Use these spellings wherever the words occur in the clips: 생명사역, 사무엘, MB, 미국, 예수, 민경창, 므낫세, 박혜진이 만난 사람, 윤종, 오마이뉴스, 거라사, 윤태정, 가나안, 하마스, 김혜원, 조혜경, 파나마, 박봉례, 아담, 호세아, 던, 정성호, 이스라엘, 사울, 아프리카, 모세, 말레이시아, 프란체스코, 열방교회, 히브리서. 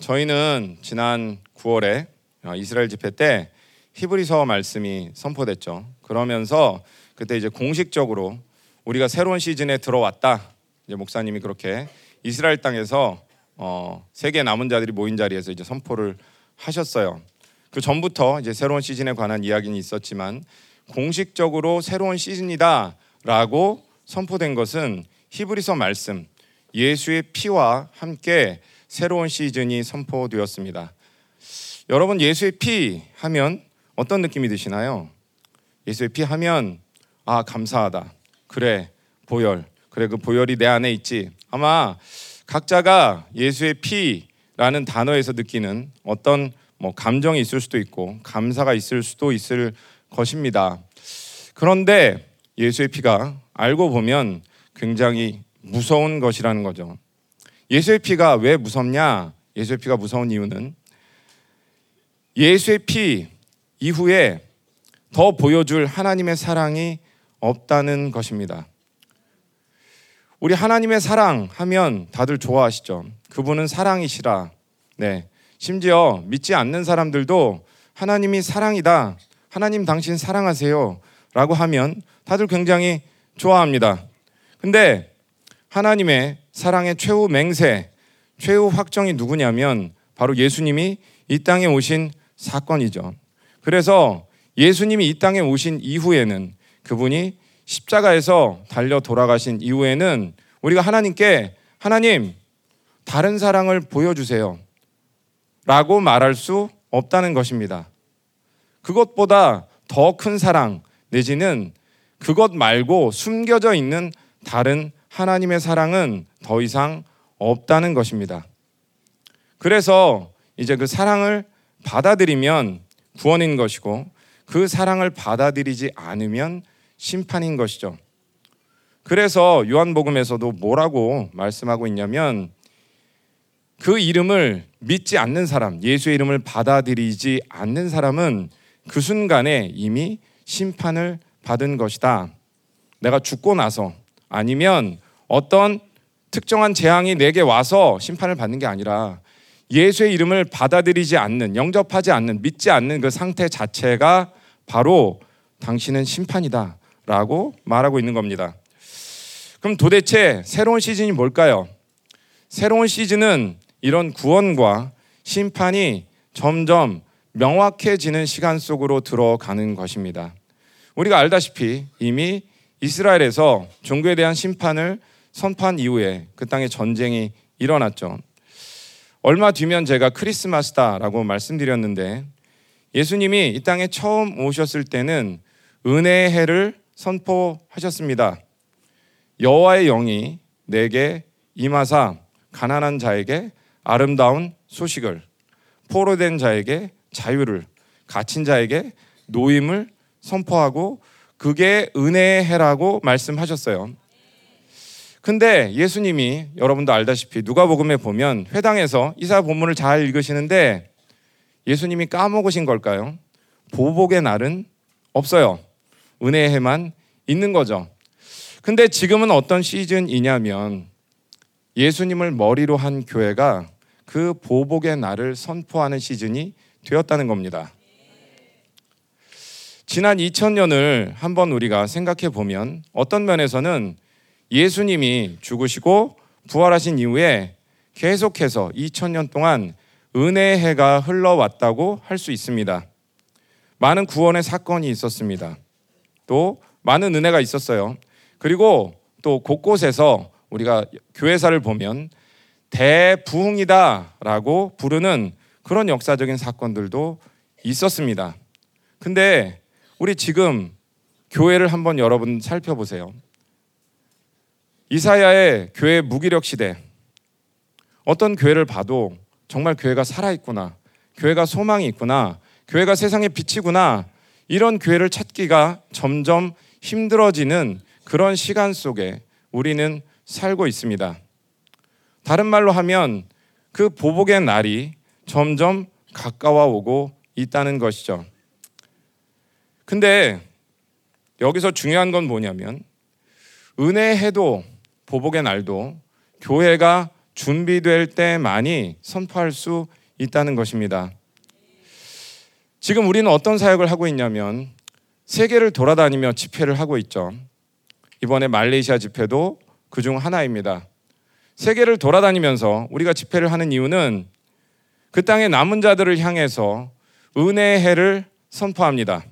저희는 지난 9월에 이스라엘 집회 때 히브리서 말씀이 선포됐죠. 그러면서 그때 이제 공식적으로 우리가 새로운 시즌에 들어왔다. 이제 목사님이 그렇게 이스라엘 땅에서 세계 남은 자들이 모인 자리에서 이제 선포를 하셨어요. 그 전부터 이제 새로운 시즌에 관한 이야기는 있었지만 공식적으로 새로운 시즌이다라고 선포된 것은 히브리서 말씀, 예수의 피와 함께 새로운 시즌이 선포되었습니다. 여러분, 예수의 피 하면 어떤 느낌이 드시나요? 예수의 피 하면 감사하다, 그래, 보혈, 그래, 그 보혈이 내 안에 있지. 아마 각자가 예수의 피라는 단어에서 느끼는 어떤 감정이 있을 수도 있고 감사가 있을 수도 있을 것입니다. 그런데 예수의 피가 알고 보면 굉장히 무서운 것이라는 거죠. 예수의 피가 왜 무섭냐? 예수의 피가 무서운 이유는 예수의 피 이후에 더 보여줄 하나님의 사랑이 없다는 것입니다. 우리 하나님의 사랑 하면 다들 좋아하시죠. 그분은 사랑이시라. 네. 심지어 믿지 않는 사람들도 하나님이 사랑이다, 하나님 당신 사랑하세요 라고 하면 다들 굉장히 좋아합니다. 근데 하나님의 사랑의 최후 맹세, 최후 확정이 누구냐면 바로 예수님이 이 땅에 오신 사건이죠. 그래서 예수님이 이 땅에 오신 이후에는, 그분이 십자가에서 달려 돌아가신 이후에는 우리가 하나님께 하나님 다른 사랑을 보여주세요 라고 말할 수 없다는 것입니다. 그것보다 더 큰 사랑 내지는 그것 말고 숨겨져 있는 다른 하나님의 사랑은 더 이상 없다는 것입니다. 그래서 이제 그 사랑을 받아들이면 구원인 것이고 그 사랑을 받아들이지 않으면 심판인 것이죠. 그래서 요한복음에서도 뭐라고 말씀하고 있냐면 그 이름을 믿지 않는 사람, 예수의 이름을 받아들이지 않는 사람은 그 순간에 이미 심판을 받은 것이다. 내가 죽고 나서 아니면 어떤 특정한 재앙이 내게 와서 심판을 받는 게 아니라 예수의 이름을 받아들이지 않는, 영접하지 않는, 믿지 않는 그 상태 자체가 바로 당신은 심판이다 라고 말하고 있는 겁니다. 그럼 도대체 새로운 시즌이 뭘까요? 새로운 시즌은 이런 구원과 심판이 점점 명확해지는 시간 속으로 들어가는 것입니다. 우리가 알다시피 이미 이스라엘에서 종교에 대한 심판을 선포한 이후에 그 땅에 전쟁이 일어났죠. 얼마 뒤면 제가 크리스마스다라고 말씀드렸는데 예수님이 이 땅에 처음 오셨을 때는 은혜의 해를 선포하셨습니다. 여호와의 영이 내게 임하사 가난한 자에게 아름다운 소식을, 포로 된 자에게 자유를, 갇힌 자에게 노임을 선포하고 그게 은혜의 해라고 말씀하셨어요. 근데 예수님이, 여러분도 알다시피 누가복음에 보면 회당에서 이사 본문을 잘 읽으시는데 예수님이 까먹으신 걸까요? 보복의 날은 없어요. 은혜의 해만 있는 거죠. 근데 지금은 어떤 시즌이냐면 예수님을 머리로 한 교회가 그 보복의 날을 선포하는 시즌이 되었다는 겁니다. 지난 2000년을 한번 우리가 생각해 보면 어떤 면에서는 예수님이 죽으시고 부활하신 이후에 계속해서 2000년 동안 은혜의 해가 흘러왔다고 할 수 있습니다. 많은 구원의 사건이 있었습니다. 또 많은 은혜가 있었어요. 그리고 또 곳곳에서 우리가 교회사를 보면 대부흥이다 라고 부르는 그런 역사적인 사건들도 있었습니다. 근데 우리 지금 교회를 한번 여러분 살펴보세요. 이사야의 교회 무기력 시대, 어떤 교회를 봐도 정말 교회가 살아있구나, 교회가 소망이 있구나, 교회가 세상의 빛이구나, 이런 교회를 찾기가 점점 힘들어지는 그런 시간 속에 우리는 살고 있습니다. 다른 말로 하면 그 보복의 날이 점점 가까워오고 있다는 것이죠. 근데 여기서 중요한 건 뭐냐면 은혜의 해도 보복의 날도 교회가 준비될 때만이 선포할 수 있다는 것입니다. 지금 우리는 어떤 사역을 하고 있냐면 세계를 돌아다니며 집회를 하고 있죠. 이번에 말레이시아 집회도 그중 하나입니다. 세계를 돌아다니면서 우리가 집회를 하는 이유는 그 땅의 남은 자들을 향해서 은혜의 해를 선포합니다.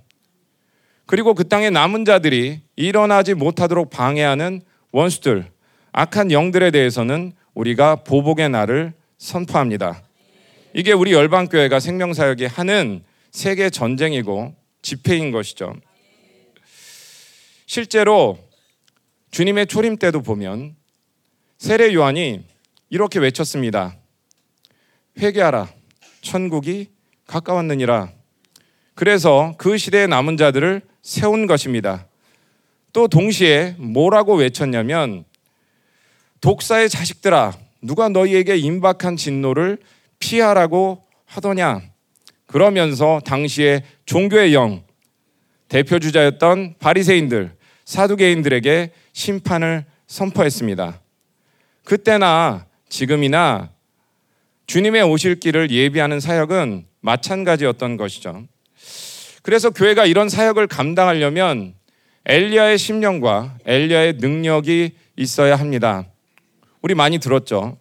그리고 그 땅의 남은 자들이 일어나지 못하도록 방해하는 원수들, 악한 영들에 대해서는 우리가 보복의 날을 선포합니다. 이게 우리 열방교회가 생명사역이 하는 세계 전쟁이고 집회인 것이죠. 실제로 주님의 초림 때도 보면 세례 요한이 이렇게 외쳤습니다. 회개하라, 천국이 가까웠느니라. 그래서 그 시대의 남은 자들을 세운 것입니다. 또 동시에 뭐라고 외쳤냐면 독사의 자식들아, 누가 너희에게 임박한 진노를 피하라고 하더냐. 그러면서 당시의 종교의 영, 대표주자였던 바리새인들, 사두개인들에게 심판을 선포했습니다. 그때나 지금이나 주님의 오실 길을 예비하는 사역은 마찬가지였던 것이죠. 그래서 교회가 이런 사역을 감당하려면 엘리야의 심령과 엘리야의 능력이 있어야 합니다. 우리 많이 들었죠.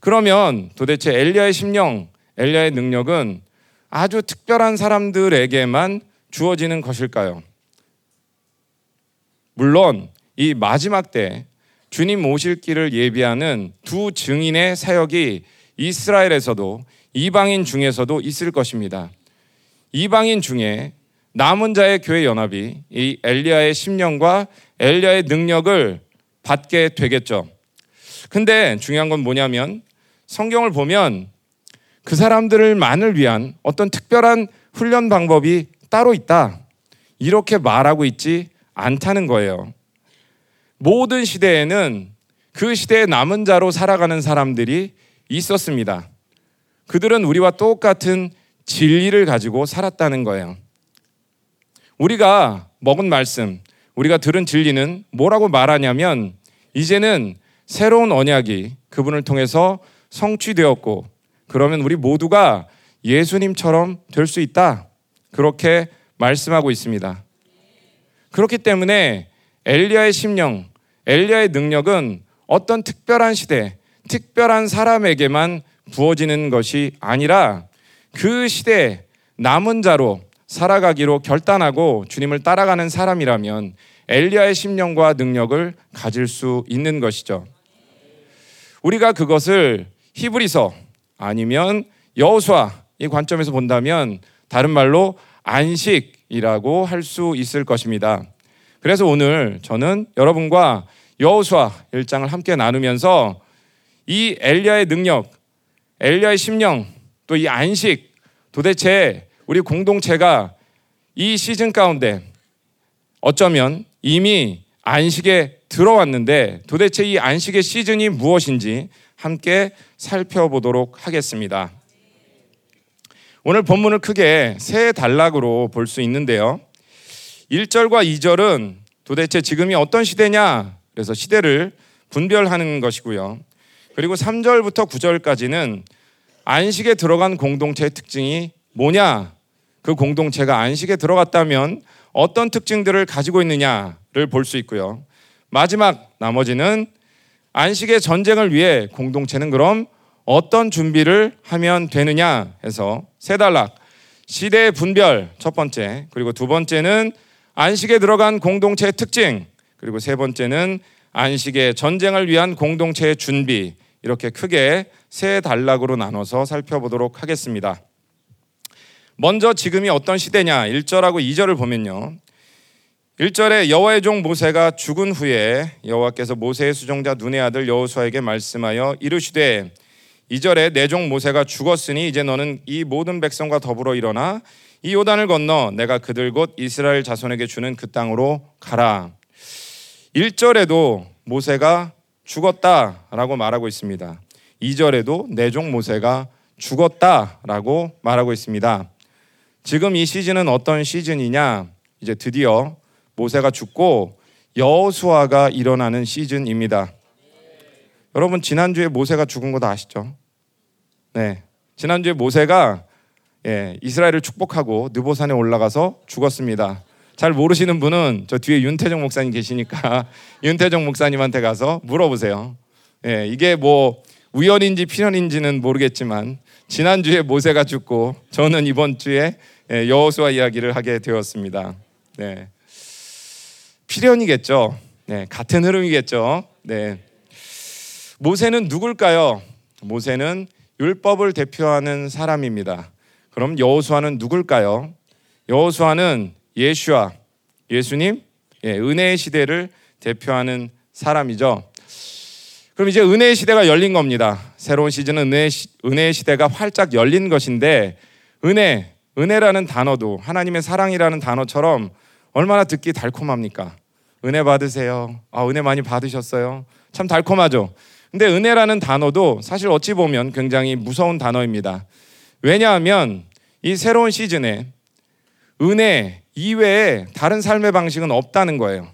그러면 도대체 엘리야의 심령, 엘리야의 능력은 아주 특별한 사람들에게만 주어지는 것일까요? 물론 이 마지막 때 주님 오실 길을 예비하는 두 증인의 사역이 이스라엘에서도 이방인 중에서도 있을 것입니다. 이방인 중에 남은 자의 교회 연합이 이 엘리야의 심령과 엘리야의 능력을 받게 되겠죠. 근데 중요한 건 뭐냐면 성경을 보면 그 사람들만을 위한 어떤 특별한 훈련 방법이 따로 있다, 이렇게 말하고 있지 않다는 거예요. 모든 시대에는 그 시대의 남은 자로 살아가는 사람들이 있었습니다. 그들은 우리와 똑같은 진리를 가지고 살았다는 거예요. 우리가 먹은 말씀, 우리가 들은 진리는 뭐라고 말하냐면 이제는 새로운 언약이 그분을 통해서 성취되었고 그러면 우리 모두가 예수님처럼 될 수 있다, 그렇게 말씀하고 있습니다. 그렇기 때문에 엘리야의 심령, 엘리야의 능력은 어떤 특별한 시대, 특별한 사람에게만 부어지는 것이 아니라 그 시대에 남은 자로 살아가기로 결단하고 주님을 따라가는 사람이라면 엘리야의 심령과 능력을 가질 수 있는 것이죠. 우리가 그것을 히브리서 아니면 여호수아 이 관점에서 본다면 다른 말로 안식이라고 할 수 있을 것입니다. 그래서 오늘 저는 여러분과 여호수아 1장을 함께 나누면서 이 엘리야의 능력, 엘리야의 심령, 또 이 안식, 도대체 우리 공동체가 이 시즌 가운데 어쩌면 이미 안식에 들어왔는데 도대체 이 안식의 시즌이 무엇인지 함께 살펴보도록 하겠습니다. 오늘 본문을 크게 세 단락으로 볼 수 있는데요. 1절과 2절은 도대체 지금이 어떤 시대냐, 그래서 시대를 분별하는 것이고요. 그리고 3절부터 9절까지는 안식에 들어간 공동체의 특징이 뭐냐, 그 공동체가 안식에 들어갔다면 어떤 특징들을 가지고 있느냐를 볼 수 있고요. 마지막 나머지는 안식의 전쟁을 위해 공동체는 그럼 어떤 준비를 하면 되느냐 해서 세 단락, 시대의 분별 첫 번째, 그리고 두 번째는 안식에 들어간 공동체의 특징, 그리고 세 번째는 안식의 전쟁을 위한 공동체의 준비, 이렇게 크게 세 단락으로 나눠서 살펴보도록 하겠습니다. 먼저 지금이 어떤 시대냐 1절하고 2절을 보면요. 1절에 여호와의 종 모세가 죽은 후에 여호와께서 모세의 수종자 눈의 아들 여호수아에게 말씀하여 이르시되, 2절에 내 종 모세가 죽었으니 이제 너는 이 모든 백성과 더불어 일어나 이 요단을 건너 내가 그들 곧 이스라엘 자손에게 주는 그 땅으로 가라. 1절에도 모세가 죽었다라고 말하고 있습니다. 2절에도 내 종 모세가 죽었다라고 말하고 있습니다. 지금 이 시즌은 어떤 시즌이냐, 이제 드디어 모세가 죽고 여호수아가 일어나는 시즌입니다. 여러분 지난주에 모세가 죽은 거 다 아시죠? 네, 지난주에 모세가 이스라엘을 축복하고 느보산에 올라가서 죽었습니다. 잘 모르시는 분은 저 뒤에 윤태정 목사님 계시니까 윤태정 목사님한테 가서 물어보세요. 예, 이게 뭐 우연인지 필연인지는 모르겠지만 지난주에 모세가 죽고 저는 이번 주에 여호수아 이야기를 하게 되었습니다. 네, 필연이겠죠. 네, 같은 흐름이겠죠. 네, 모세는 누굴까요? 모세는 율법을 대표하는 사람입니다. 그럼 여호수아는 누굴까요? 여호수아는 예수와 예수님, 은혜의 시대를 대표하는 사람이죠. 그럼 이제 은혜의 시대가 열린 겁니다. 새로운 시즌은 은혜의 시대가 활짝 열린 것인데 은혜라는 단어도 하나님의 사랑이라는 단어처럼 얼마나 듣기 달콤합니까? 은혜 받으세요. 아, 은혜 많이 받으셨어요. 참 달콤하죠. 근데 은혜라는 단어도 사실 어찌 보면 굉장히 무서운 단어입니다. 왜냐하면 이 새로운 시즌에 은혜 이외에 다른 삶의 방식은 없다는 거예요.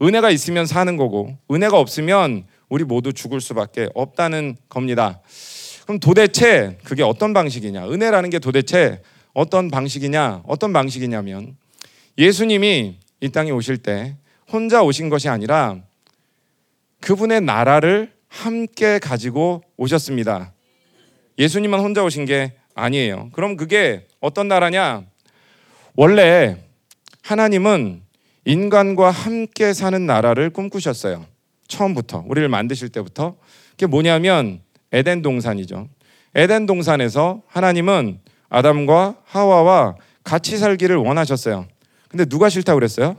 은혜가 있으면 사는 거고 은혜가 없으면 우리 모두 죽을 수밖에 없다는 겁니다. 그럼 도대체 그게 어떤 방식이냐? 은혜라는 게 도대체 어떤 방식이냐? 어떤 방식이냐면 예수님이 이 땅에 오실 때 혼자 오신 것이 아니라 그분의 나라를 함께 가지고 오셨습니다. 예수님만 혼자 오신 게 아니에요. 그럼 그게 어떤 나라냐? 원래 하나님은 인간과 함께 사는 나라를 꿈꾸셨어요. 처음부터 우리를 만드실 때부터. 그게 뭐냐면 에덴 동산이죠. 에덴 동산에서 하나님은 아담과 하와와 같이 살기를 원하셨어요. 근데 누가 싫다고 그랬어요?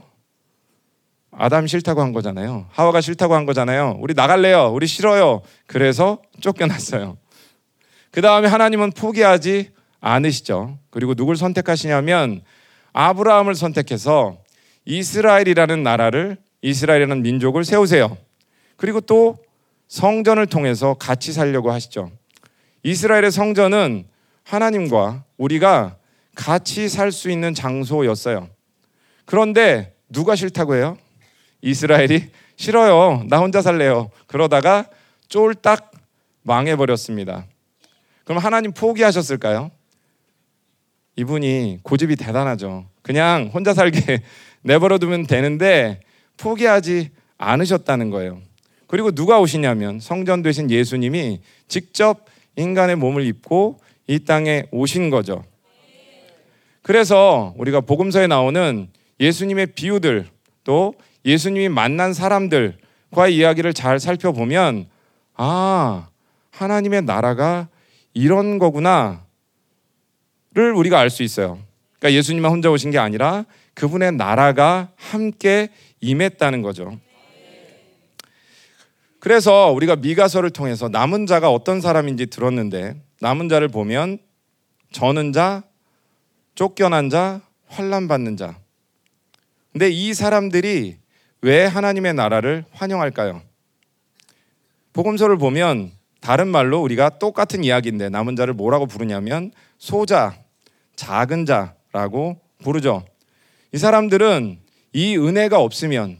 아담 싫다고 한 거잖아요. 하와가 싫다고 한 거잖아요. 우리 나갈래요. 우리 싫어요. 그래서 쫓겨났어요. 그 다음에 하나님은 포기하지 않으시죠. 그리고 누굴 선택하시냐면 아브라함을 선택해서 이스라엘이라는 나라를, 이스라엘이라는 민족을 세우세요. 그리고 또 성전을 통해서 같이 살려고 하시죠. 이스라엘의 성전은 하나님과 우리가 같이 살 수 있는 장소였어요. 그런데 누가 싫다고 해요? 이스라엘이 싫어요. 나 혼자 살래요. 그러다가 쫄딱 망해버렸습니다. 그럼 하나님 포기하셨을까요? 이분이 고집이 대단하죠. 그냥 혼자 살게 내버려두면 되는데 포기하지 않으셨다는 거예요. 그리고 누가 오시냐면 성전 되신 예수님이 직접 인간의 몸을 입고 이 땅에 오신 거죠. 그래서 우리가 복음서에 나오는 예수님의 비유들, 또 예수님이 만난 사람들과의 이야기를 잘 살펴보면 아, 하나님의 나라가 이런 거구나 를 우리가 알 수 있어요. 그러니까 예수님만 혼자 오신 게 아니라 그분의 나라가 함께 임했다는 거죠. 그래서 우리가 미가서를 통해서 남은 자가 어떤 사람인지 들었는데 남은 자를 보면 저는 자, 쫓겨난 자, 환난받는 자. 근데 이 사람들이 왜 하나님의 나라를 환영할까요? 복음서를 보면 다른 말로 우리가 똑같은 이야기인데 남은 자를 뭐라고 부르냐면 소자, 작은 자라고 부르죠. 이 사람들은 이 은혜가 없으면,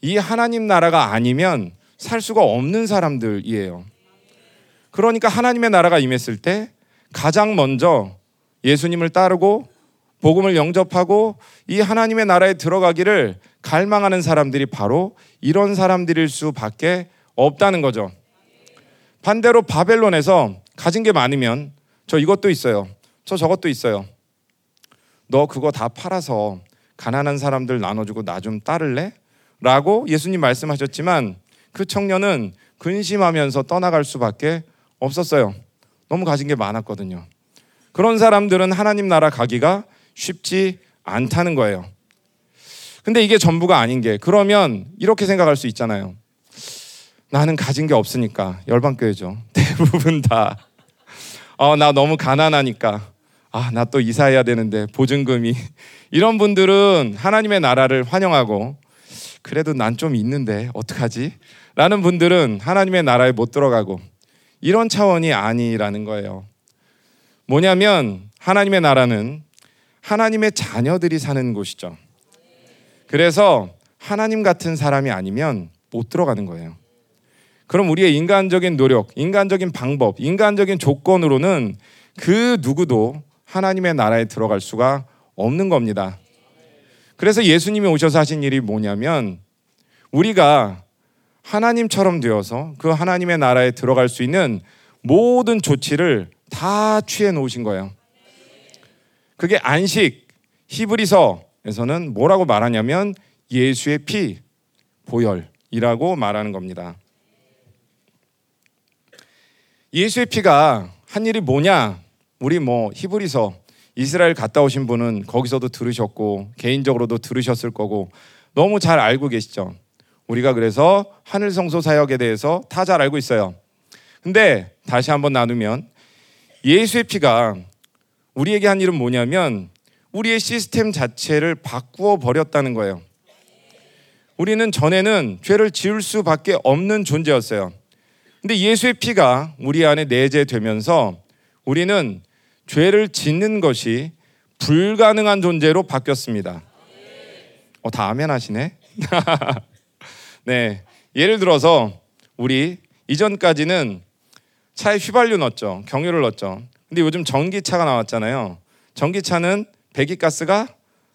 이 하나님 나라가 아니면 살 수가 없는 사람들이에요. 그러니까 하나님의 나라가 임했을 때 가장 먼저 예수님을 따르고 복음을 영접하고 이 하나님의 나라에 들어가기를 갈망하는 사람들이 바로 이런 사람들일 수밖에 없다는 거죠. 반대로 바벨론에서 가진 게 많으면 저 이것도 있어요. 저 저것도 있어요. 너 그거 다 팔아서 가난한 사람들 나눠주고 나 좀 따를래? 라고 예수님 말씀하셨지만 그 청년은 근심하면서 떠나갈 수밖에 없었어요. 너무 가진 게 많았거든요. 그런 사람들은 하나님 나라 가기가 쉽지 않다는 거예요. 근데 이게 전부가 아닌 게, 그러면 이렇게 생각할 수 있잖아요. 나는 가진 게 없으니까, 열방교회죠. 대부분 다 나 너무 가난하니까 나 또 이사해야 되는데 보증금이 이런 분들은 하나님의 나라를 환영하고 그래도 난 좀 있는데 어떡하지? 라는 분들은 하나님의 나라에 못 들어가고 이런 차원이 아니라는 거예요. 뭐냐면 하나님의 나라는 하나님의 자녀들이 사는 곳이죠. 그래서 하나님 같은 사람이 아니면 못 들어가는 거예요. 그럼 우리의 인간적인 노력, 인간적인 방법, 인간적인 조건으로는 그 누구도 하나님의 나라에 들어갈 수가 없는 겁니다. 그래서 예수님이 오셔서 하신 일이 뭐냐면 우리가 하나님처럼 되어서 그 하나님의 나라에 들어갈 수 있는 모든 조치를 다 취해 놓으신 거예요. 그게 안식, 히브리서에서는 뭐라고 말하냐면 예수의 피, 보혈이라고 말하는 겁니다. 예수의 피가 한 일이 뭐냐? 우리 히브리서, 이스라엘 갔다 오신 분은 거기서도 들으셨고 개인적으로도 들으셨을 거고 너무 잘 알고 계시죠? 우리가 그래서 하늘성소 사역에 대해서 다 잘 알고 있어요. 근데 다시 한번 나누면 예수의 피가 우리에게 한 일은 뭐냐면 우리의 시스템 자체를 바꾸어 버렸다는 거예요. 우리는 전에는 죄를 지을 수밖에 없는 존재였어요. 근데 예수의 피가 우리 안에 내재되면서 우리는 죄를 짓는 것이 불가능한 존재로 바뀌었습니다. 다 아멘 하시네? 네, 예를 들어서 우리 이전까지는 차에 휘발유 넣었죠. 경유를 넣었죠. 근데 요즘 전기차가 나왔잖아요. 전기차는 배기가스가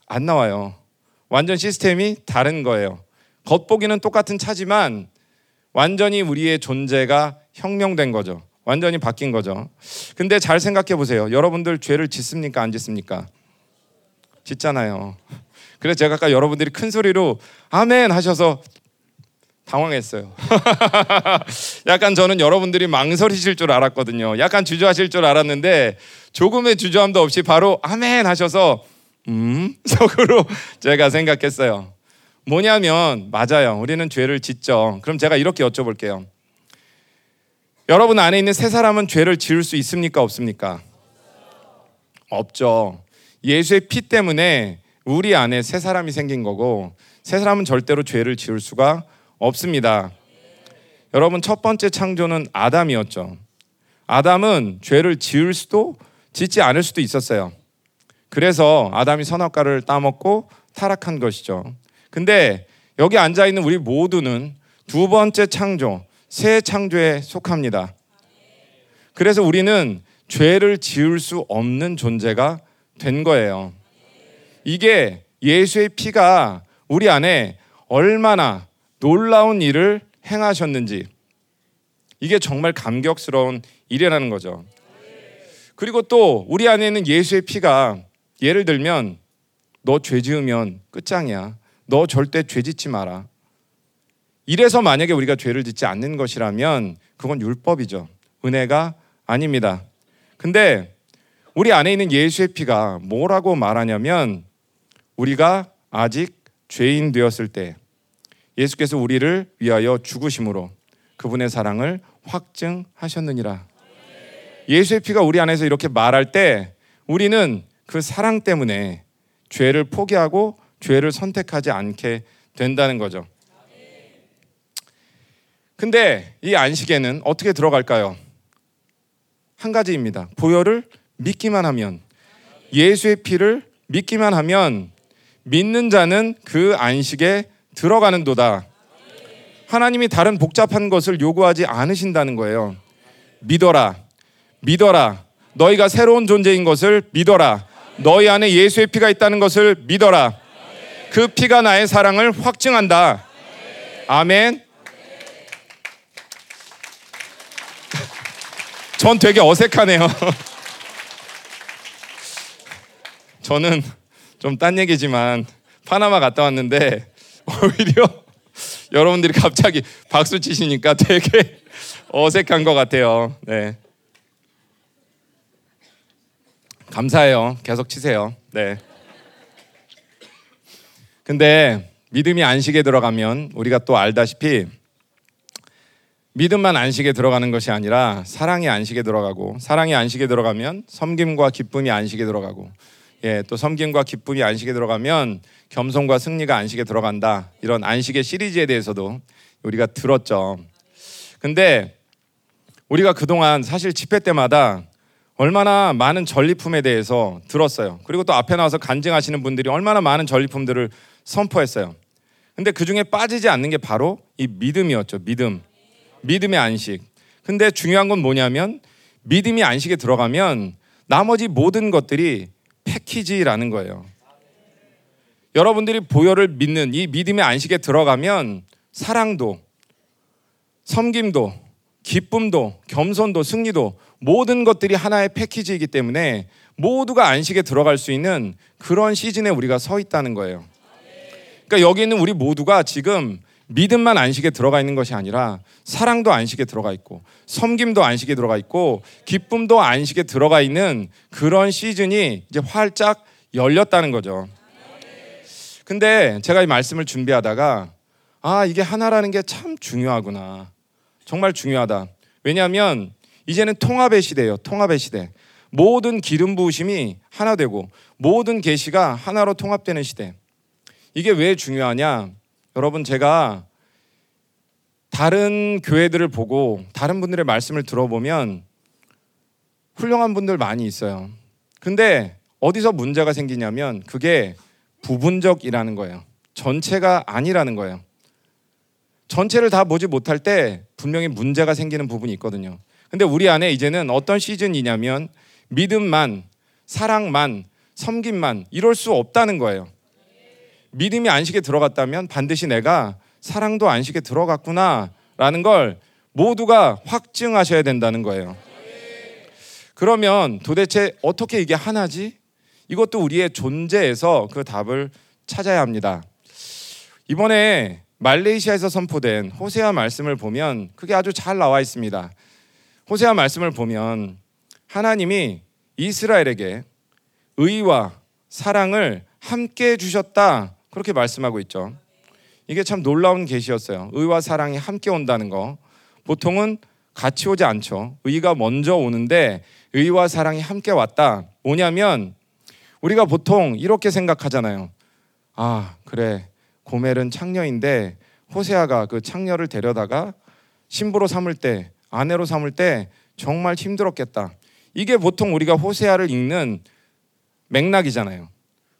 안 나와요. 완전 시스템이 다른 거예요. 겉보기는 똑같은 차지만 완전히 우리의 존재가 혁명된 거죠. 완전히 바뀐 거죠. 근데 잘 생각해 보세요. 여러분들 죄를 짓습니까? 안 짓습니까? 짓잖아요. 그래서 제가 아까 여러분들이 큰 소리로 아멘 하셔서 당황했어요. 약간 저는 여러분들이 망설이실 줄 알았거든요. 약간 주저하실 줄 알았는데 조금의 주저함도 없이 바로 아멘 하셔서 속으로 제가 생각했어요. 뭐냐면 맞아요. 우리는 죄를 짓죠. 그럼 제가 이렇게 여쭤볼게요. 여러분 안에 있는 세 사람은 죄를 지을 수 있습니까? 없습니까? 없죠. 예수의 피 때문에 우리 안에 세 사람이 생긴 거고 세 사람은 절대로 죄를 지을 수가 없습니다. 여러분 첫 번째 창조는 아담이었죠. 아담은 죄를 지을 수도 짓지 않을 수도 있었어요. 그래서 아담이 선악과를 따먹고 타락한 것이죠. 근데 여기 앉아있는 우리 모두는 두 번째 창조, 새 창조에 속합니다. 그래서 우리는 죄를 지을 수 없는 존재가 된 거예요. 이게 예수의 피가 우리 안에 얼마나 놀라운 일을 행하셨는지 이게 정말 감격스러운 일이라는 거죠. 그리고 또 우리 안에는 예수의 피가 예를 들면 너 죄 지으면 끝장이야. 너 절대 죄 짓지 마라. 이래서 만약에 우리가 죄를 짓지 않는 것이라면 그건 율법이죠. 은혜가 아닙니다. 근데 우리 안에 있는 예수의 피가 뭐라고 말하냐면 우리가 아직 죄인 되었을 때 예수께서 우리를 위하여 죽으심으로 그분의 사랑을 확증하셨느니라. 예수의 피가 우리 안에서 이렇게 말할 때 우리는 그 사랑 때문에 죄를 포기하고 죄를 선택하지 않게 된다는 거죠. 근데 이 안식에는 어떻게 들어갈까요? 한 가지입니다. 보혈을 믿기만 하면, 예수의 피를 믿기만 하면 믿는 자는 그 안식에 들어가는 도다. 하나님이 다른 복잡한 것을 요구하지 않으신다는 거예요. 믿어라. 너희가 새로운 존재인 것을 믿어라. 너희 안에 예수의 피가 있다는 것을 믿어라. 그 피가 나의 사랑을 확증한다. 아멘. 전 되게 어색하네요. 저는 좀 딴 얘기지만 파나마 갔다 왔는데 오히려 여러분들이 갑자기 박수 치시니까 되게 어색한 것 같아요. 네. 감사해요. 계속 치세요. 네. 근데 믿음이 안식에 들어가면 우리가 또 알다시피 믿음만 안식에 들어가는 것이 아니라 사랑이 안식에 들어가고 사랑이 안식에 들어가면 섬김과 기쁨이 안식에 들어가고 또 섬김과 기쁨이 안식에 들어가면 겸손과 승리가 안식에 들어간다. 이런 안식의 시리즈에 대해서도 우리가 들었죠. 근데 우리가 그동안 사실 집회 때마다 얼마나 많은 전리품에 대해서 들었어요. 그리고 또 앞에 나와서 간증하시는 분들이 얼마나 많은 전리품들을 선포했어요. 근데 그 중에 빠지지 않는 게 바로 이 믿음이었죠. 믿음. 믿음의 안식. 근데 중요한 건 뭐냐면 믿음이 안식에 들어가면 나머지 모든 것들이 패키지라는 거예요. 여러분들이 보혈을 믿는 이 믿음의 안식에 들어가면 사랑도, 섬김도, 기쁨도, 겸손도, 승리도 모든 것들이 하나의 패키지이기 때문에 모두가 안식에 들어갈 수 있는 그런 시즌에 우리가 서 있다는 거예요. 그러니까 여기 있는 우리 모두가 지금 믿음만 안식에 들어가 있는 것이 아니라 사랑도 안식에 들어가 있고 섬김도 안식에 들어가 있고 기쁨도 안식에 들어가 있는 그런 시즌이 이제 활짝 열렸다는 거죠. 근데 제가 이 말씀을 준비하다가 이게 하나라는 게 참 중요하구나. 정말 중요하다. 왜냐하면 이제는 통합의 시대예요. 통합의 시대. 모든 기름 부으심이 하나 되고 모든 계시가 하나로 통합되는 시대. 이게 왜 중요하냐? 여러분, 제가 다른 교회들을 보고 다른 분들의 말씀을 들어보면 훌륭한 분들 많이 있어요. 근데 어디서 문제가 생기냐면 그게 부분적이라는 거예요. 전체가 아니라는 거예요. 전체를 다 보지 못할 때 분명히 문제가 생기는 부분이 있거든요. 근데 우리 안에 이제는 어떤 시즌이냐면 믿음만, 사랑만, 섬김만 이럴 수 없다는 거예요. 믿음이 안식에 들어갔다면 반드시 내가 사랑도 안식에 들어갔구나라는 걸 모두가 확증하셔야 된다는 거예요. 그러면 도대체 어떻게 이게 하나지? 이것도 우리의 존재에서 그 답을 찾아야 합니다. 이번에 말레이시아에서 선포된 호세아 말씀을 보면 그게 아주 잘 나와 있습니다. 호세아 말씀을 보면 하나님이 이스라엘에게 의와 사랑을 함께 주셨다, 그렇게 말씀하고 있죠. 이게 참 놀라운 계시였어요. 의와 사랑이 함께 온다는 거. 보통은 같이 오지 않죠. 의가 먼저 오는데 의와 사랑이 함께 왔다. 뭐냐면 우리가 보통 이렇게 생각하잖아요. 그래, 고멜은 창녀인데 호세아가 그 창녀를 데려다가 신부로 삼을 때, 아내로 삼을 때 정말 힘들었겠다. 이게 보통 우리가 호세아를 읽는 맥락이잖아요.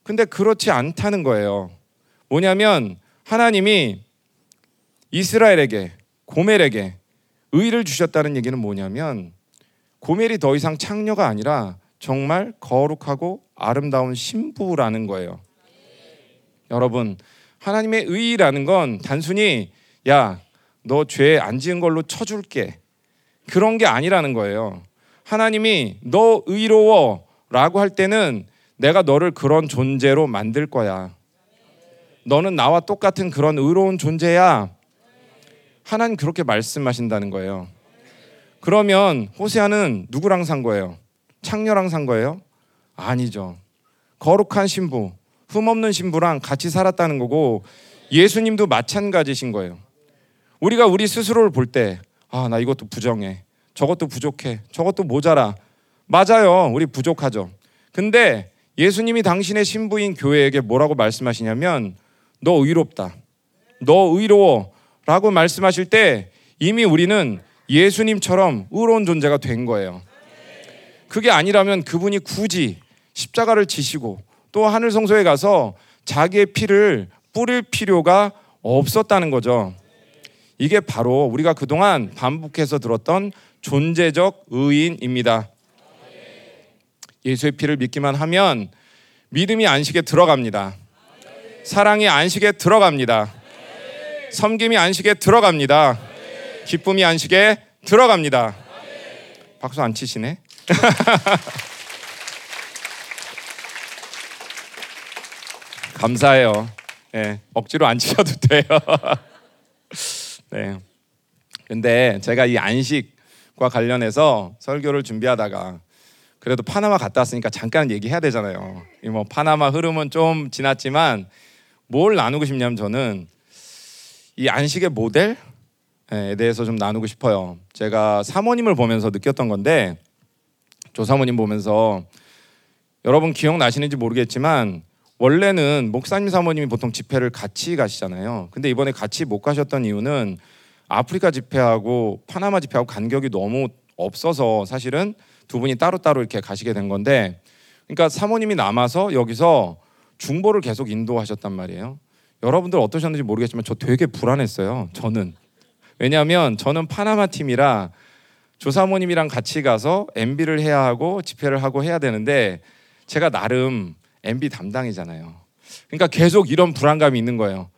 근데 그렇지 않다는 거예요. 뭐냐면 하나님이 이스라엘에게, 고멜에게 의를 주셨다는 얘기는 뭐냐면 고멜이 더 이상 창녀가 아니라 정말 거룩하고 아름다운 신부라는 거예요. 여러분, 하나님의 의라는 건 단순히 야, 너 죄 안 지은 걸로 쳐줄게, 그런 게 아니라는 거예요. 하나님이 너 의로워 라고 할 때는 내가 너를 그런 존재로 만들 거야. 너는 나와 똑같은 그런 의로운 존재야. 하나님 그렇게 말씀하신다는 거예요. 그러면 호세아는 누구랑 산 거예요? 창녀랑 산 거예요? 아니죠. 거룩한 신부, 흠없는 신부랑 같이 살았다는 거고 예수님도 마찬가지신 거예요. 우리가 우리 스스로를 볼 때 나 이것도 부정해, 저것도 부족해, 저것도 모자라. 맞아요. 우리 부족하죠. 근데 예수님이 당신의 신부인 교회에게 뭐라고 말씀하시냐면 너 의롭다, 너 의로워 라고 말씀하실 때 이미 우리는 예수님처럼 의로운 존재가 된 거예요. 그게 아니라면 그분이 굳이 십자가를 지시고 또 하늘 성소에 가서 자기의 피를 뿌릴 필요가 없었다는 거죠. 이게 바로 우리가 그동안 반복해서 들었던 존재적 의인입니다. 예수의 피를 믿기만 하면 믿음이 안식에 들어갑니다. 사랑이 안식에 들어갑니다. 섬김이 안식에 들어갑니다. 기쁨이 안식에 들어갑니다. 박수 안 치시네. 감사해요. 네, 억지로 안 치셔도 돼요. 네. 근데 제가 이 안식과 관련해서 설교를 준비하다가 그래도 파나마 갔다 왔으니까 잠깐 얘기해야 되잖아요. 뭐 파나마 흐름은 좀 지났지만 뭘 나누고 싶냐면 저는 이 안식의 모델에 대해서 좀 나누고 싶어요. 제가 사모님을 보면서 느꼈던 건데, 조사모님 보면서 여러분 기억나시는지 모르겠지만 원래는 목사님 사모님이 보통 집회를 같이 가시잖아요. 근데 이번에 같이 못 가셨던 이유는 아프리카 집회하고 파나마 집회하고 간격이 너무 없어서 사실은 두 분이 따로따로 이렇게 가시게 된 건데, 그러니까 사모님이 남아서 여기서 중보를 계속 인도하셨단 말이에요. 여러분들 어떠셨는지 모르겠지만 저 되게 불안했어요. 저는 왜냐하면 저는 파나마 팀이라 조사모님이랑 같이 가서 MB를 해야 하고 집회를 하고 해야 되는데 제가 나름 MB 담당이잖아요. 그러니까 계속 이런 불안감이 있는 거예요.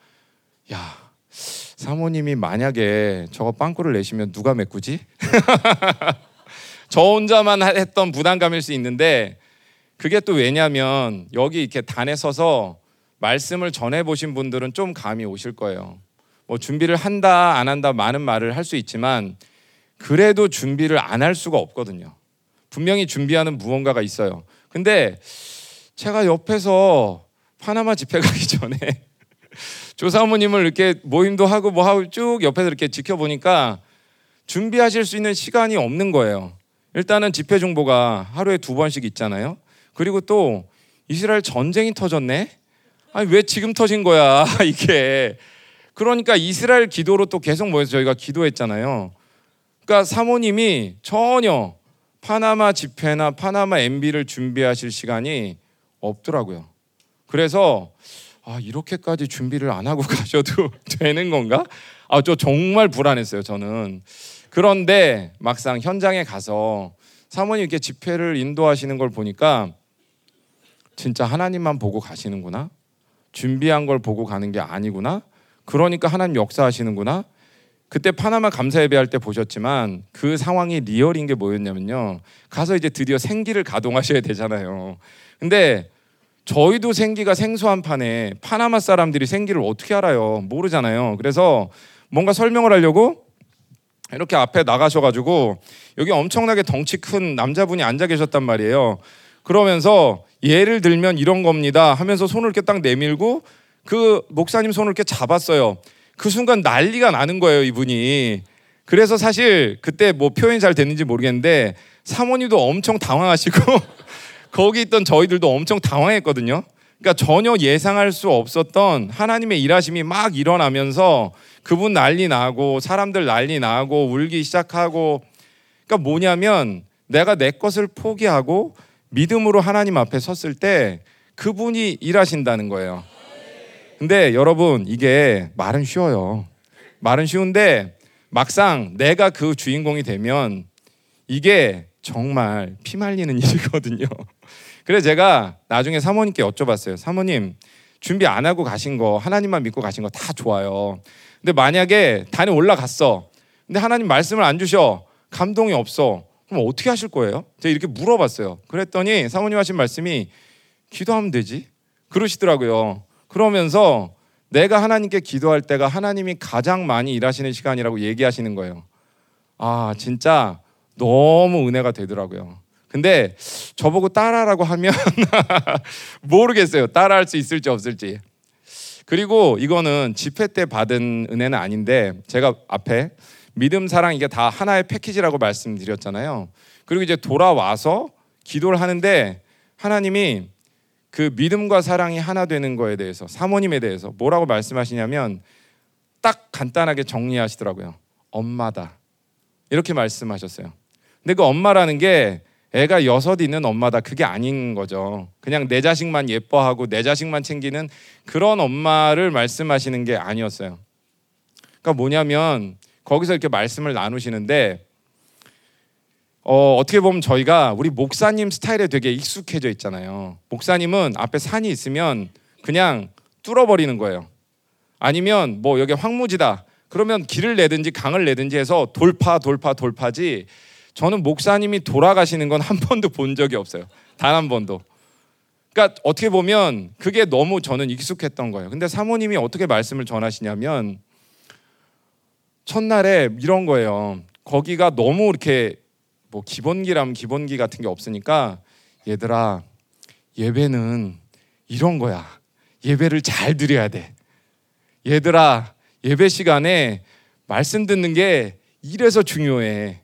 야, 사모님이 만약에 저거 빵꾸를 내시면 누가 메꾸지? 저 혼자만 했던 부담감일 수 있는데 그게 또 왜냐면 여기 이렇게 단에 서서 말씀을 전해보신 분들은 좀 감이 오실 거예요. 뭐 준비를 한다 안 한다 많은 말을 할 수 있지만 그래도 준비를 안 할 수가 없거든요. 분명히 준비하는 무언가가 있어요. 근데 제가 옆에서 파나마 집회 가기 전에 조사모님을 이렇게 모임도 하고 뭐 하고 쭉 옆에서 이렇게 지켜보니까 준비하실 수 있는 시간이 없는 거예요. 일단은 집회 중보가 하루에 2번씩 있잖아요. 그리고 또 이스라엘 전쟁이 터졌네? 아니 왜 지금 터진 거야 이게. 그러니까 이스라엘 기도로 또 계속 모여서 저희가 기도했잖아요. 그러니까 사모님이 전혀 파나마 집회나 파나마 MB를 준비하실 시간이 없더라고요. 그래서 아, 이렇게까지 준비를 안 하고 가셔도 되는 건가? 아, 저 정말 불안했어요, 저는. 그런데 막상 현장에 가서 사모님 이렇게 집회를 인도하시는 걸 보니까 진짜 하나님만 보고 가시는구나. 준비한 걸 보고 가는 게 아니구나. 그러니까 하나님 역사하시는구나. 그때 파나마 감사예배할 때 보셨지만 그 상황이 리얼인 게 뭐였냐면요. 가서 이제 드디어 생기를 가동하셔야 되잖아요. 근데 저희도 생기가 생소한 판에 파나마 사람들이 생기를 어떻게 알아요? 모르잖아요. 그래서 뭔가 설명을 하려고 이렇게 앞에 나가셔가지고 여기 엄청나게 덩치 큰 남자분이 앉아 계셨단 말이에요. 그러면서 예를 들면 이런 겁니다 하면서 손을 이렇게 딱 내밀고 그 목사님 손을 이렇게 잡았어요. 그 순간 난리가 나는 거예요, 이분이. 그래서 사실 그때 뭐 표현이 잘 됐는지 모르겠는데 사모님도 엄청 당황하시고 거기 있던 저희들도 엄청 당황했거든요. 그러니까 전혀 예상할 수 없었던 하나님의 일하심이 막 일어나면서 그분 난리 나고 사람들 난리 나고 울기 시작하고. 그러니까 뭐냐면 내가 내 것을 포기하고 믿음으로 하나님 앞에 섰을 때 그분이 일하신다는 거예요. 근데 여러분 이게 말은 쉬워요. 말은 쉬운데 막상 내가 그 주인공이 되면 이게 정말 피말리는 일이거든요. 그래서 제가 나중에 사모님께 여쭤봤어요. 사모님 준비 안 하고 가신 거 하나님만 믿고 가신 거 다 좋아요. 근데 만약에 단에 올라갔어. 근데 하나님 말씀을 안 주셔. 감동이 없어. 그럼 어떻게 하실 거예요? 제가 이렇게 물어봤어요. 그랬더니 사모님 하신 말씀이 기도하면 되지 그러시더라고요. 그러면서 내가 하나님께 기도할 때가 하나님이 가장 많이 일하시는 시간이라고 얘기하시는 거예요. 아, 진짜 너무 은혜가 되더라고요. 근데 저보고 따라하라고 하면 모르겠어요. 따라할 수 있을지 없을지. 그리고 이거는 집회 때 받은 은혜는 아닌데 제가 앞에 믿음, 사랑 이게 다 하나의 패키지라고 말씀드렸잖아요. 그리고 이제 돌아와서 기도를 하는데 하나님이 그 믿음과 사랑이 하나 되는 거에 대해서 사모님에 대해서 뭐라고 말씀하시냐면 딱 간단하게 정리하시더라고요. 엄마다 이렇게 말씀하셨어요. 근데 그 엄마라는 게 애가 6 있는 엄마다 그게 아닌 거죠. 그냥 내 자식만 예뻐하고 내 자식만 챙기는 그런 엄마를 말씀하시는 게 아니었어요. 그러니까 뭐냐면 거기서 이렇게 말씀을 나누시는데 어떻게 보면 저희가 우리 목사님 스타일에 되게 익숙해져 있잖아요. 목사님은 앞에 산이 있으면 그냥 뚫어버리는 거예요. 아니면 뭐 여기 황무지다 그러면 길을 내든지 강을 내든지 해서 돌파지. 저는 목사님이 돌아가시는 건 한 번도 본 적이 없어요. 단 한 번도. 그러니까 어떻게 보면 그게 너무 저는 익숙했던 거예요. 근데 사모님이 어떻게 말씀을 전하시냐면 첫날에 이런 거예요. 거기가 너무 이렇게 뭐 기본기라면 기본기 같은 게 없으니까 얘들아 예배는 이런 거야. 예배를 잘 드려야 돼. 얘들아 예배 시간에 말씀 듣는 게 이래서 중요해.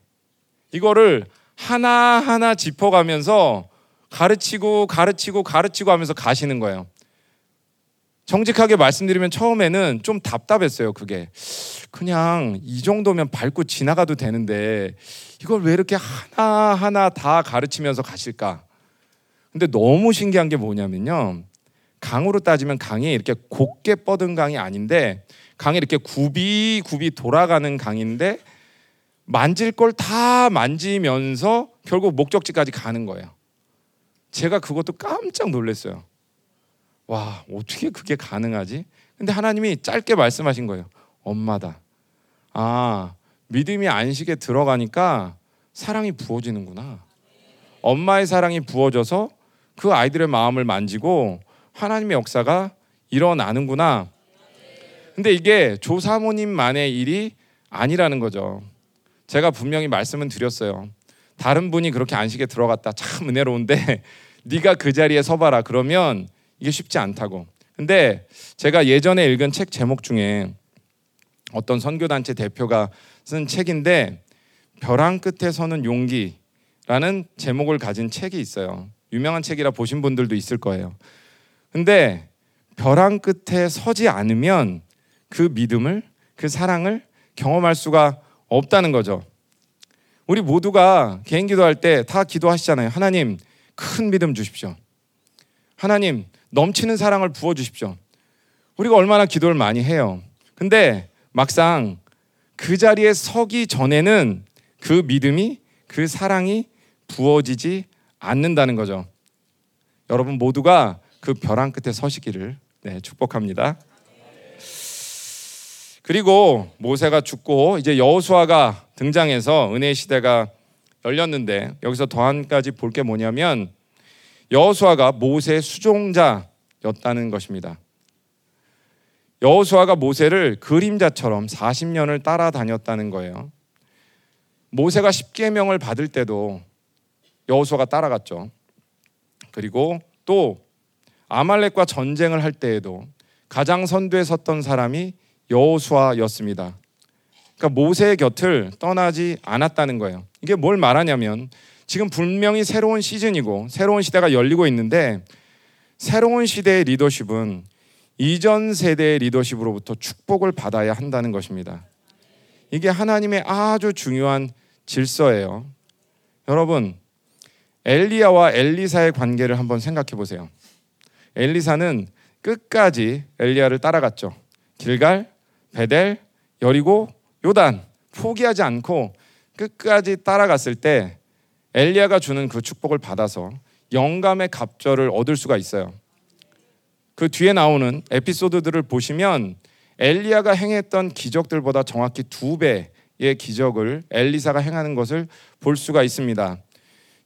이거를 하나하나 짚어가면서 가르치고 하면서 가시는 거예요. 정직하게 말씀드리면 처음에는 좀 답답했어요. 그게 그냥 이 정도면 밟고 지나가도 되는데 이걸 왜 이렇게 하나하나 다 가르치면서 가실까? 근데 너무 신기한 게 뭐냐면요, 강으로 따지면 강이 이렇게 곱게 뻗은 강이 아닌데 강이 이렇게 굽이 돌아가는 강인데 만질 걸 다 만지면서 결국 목적지까지 가는 거예요. 제가 그것도 깜짝 놀랐어요. 와, 어떻게 그게 가능하지? 근데 하나님이 짧게 말씀하신 거예요. 엄마다. 아, 믿음이 안식에 들어가니까 사랑이 부어지는구나. 엄마의 사랑이 부어져서 그 아이들의 마음을 만지고 하나님의 역사가 일어나는구나. 근데 이게 조사모님만의 일이 아니라는 거죠. 제가 분명히 말씀은 드렸어요. 다른 분이 그렇게 안식에 들어갔다, 참 은혜로운데 네가 그 자리에 서봐라 그러면 이게 쉽지 않다고. 근데 제가 예전에 읽은 책 제목 중에 어떤 선교단체 대표가 쓴 책인데 벼랑 끝에 서는 용기라는 제목을 가진 책이 있어요. 유명한 책이라 보신 분들도 있을 거예요. 근데 벼랑 끝에 서지 않으면 그 믿음을, 그 사랑을 경험할 수가 없다는 거죠. 우리 모두가 개인 기도할 때 다 기도하시잖아요. 하나님, 큰 믿음 주십시오. 하나님, 넘치는 사랑을 부어주십시오. 우리가 얼마나 기도를 많이 해요. 근데 막상 그 자리에 서기 전에는 그 믿음이, 그 사랑이 부어지지 않는다는 거죠. 여러분 모두가 그 벼랑 끝에 서시기를 축복합니다. 그리고 모세가 죽고 이제 여호수아가 등장해서 은혜의 시대가 열렸는데 여기서 더 한 가지 볼 게 뭐냐면 여호수아가 모세의 수종자였다는 것입니다. 여호수아가 모세를 그림자처럼 40년을 따라다녔다는 거예요. 모세가 십계명을 받을 때도 여호수아가 따라갔죠. 그리고 또 아말렉과 전쟁을 할 때에도 가장 선두에 섰던 사람이 여호수아였습니다. 그러니까 모세의 곁을 떠나지 않았다는 거예요. 이게 뭘 말하냐면 지금 분명히 새로운 시즌이고 새로운 시대가 열리고 있는데 새로운 시대의 리더십은 이전 세대의 리더십으로부터 축복을 받아야 한다는 것입니다. 이게 하나님의 아주 중요한 질서예요. 여러분, 엘리야와 엘리사의 관계를 한번 생각해 보세요. 엘리사는 끝까지 엘리야를 따라갔죠. 길갈, 베델, 여리고, 요단 포기하지 않고 끝까지 따라갔을 때 엘리야가 주는 그 축복을 받아서 영감의 갑절을 얻을 수가 있어요. 그 뒤에 나오는 에피소드들을 보시면 엘리야가 행했던 기적들보다 정확히 2배의 기적을 엘리사가 행하는 것을 볼 수가 있습니다.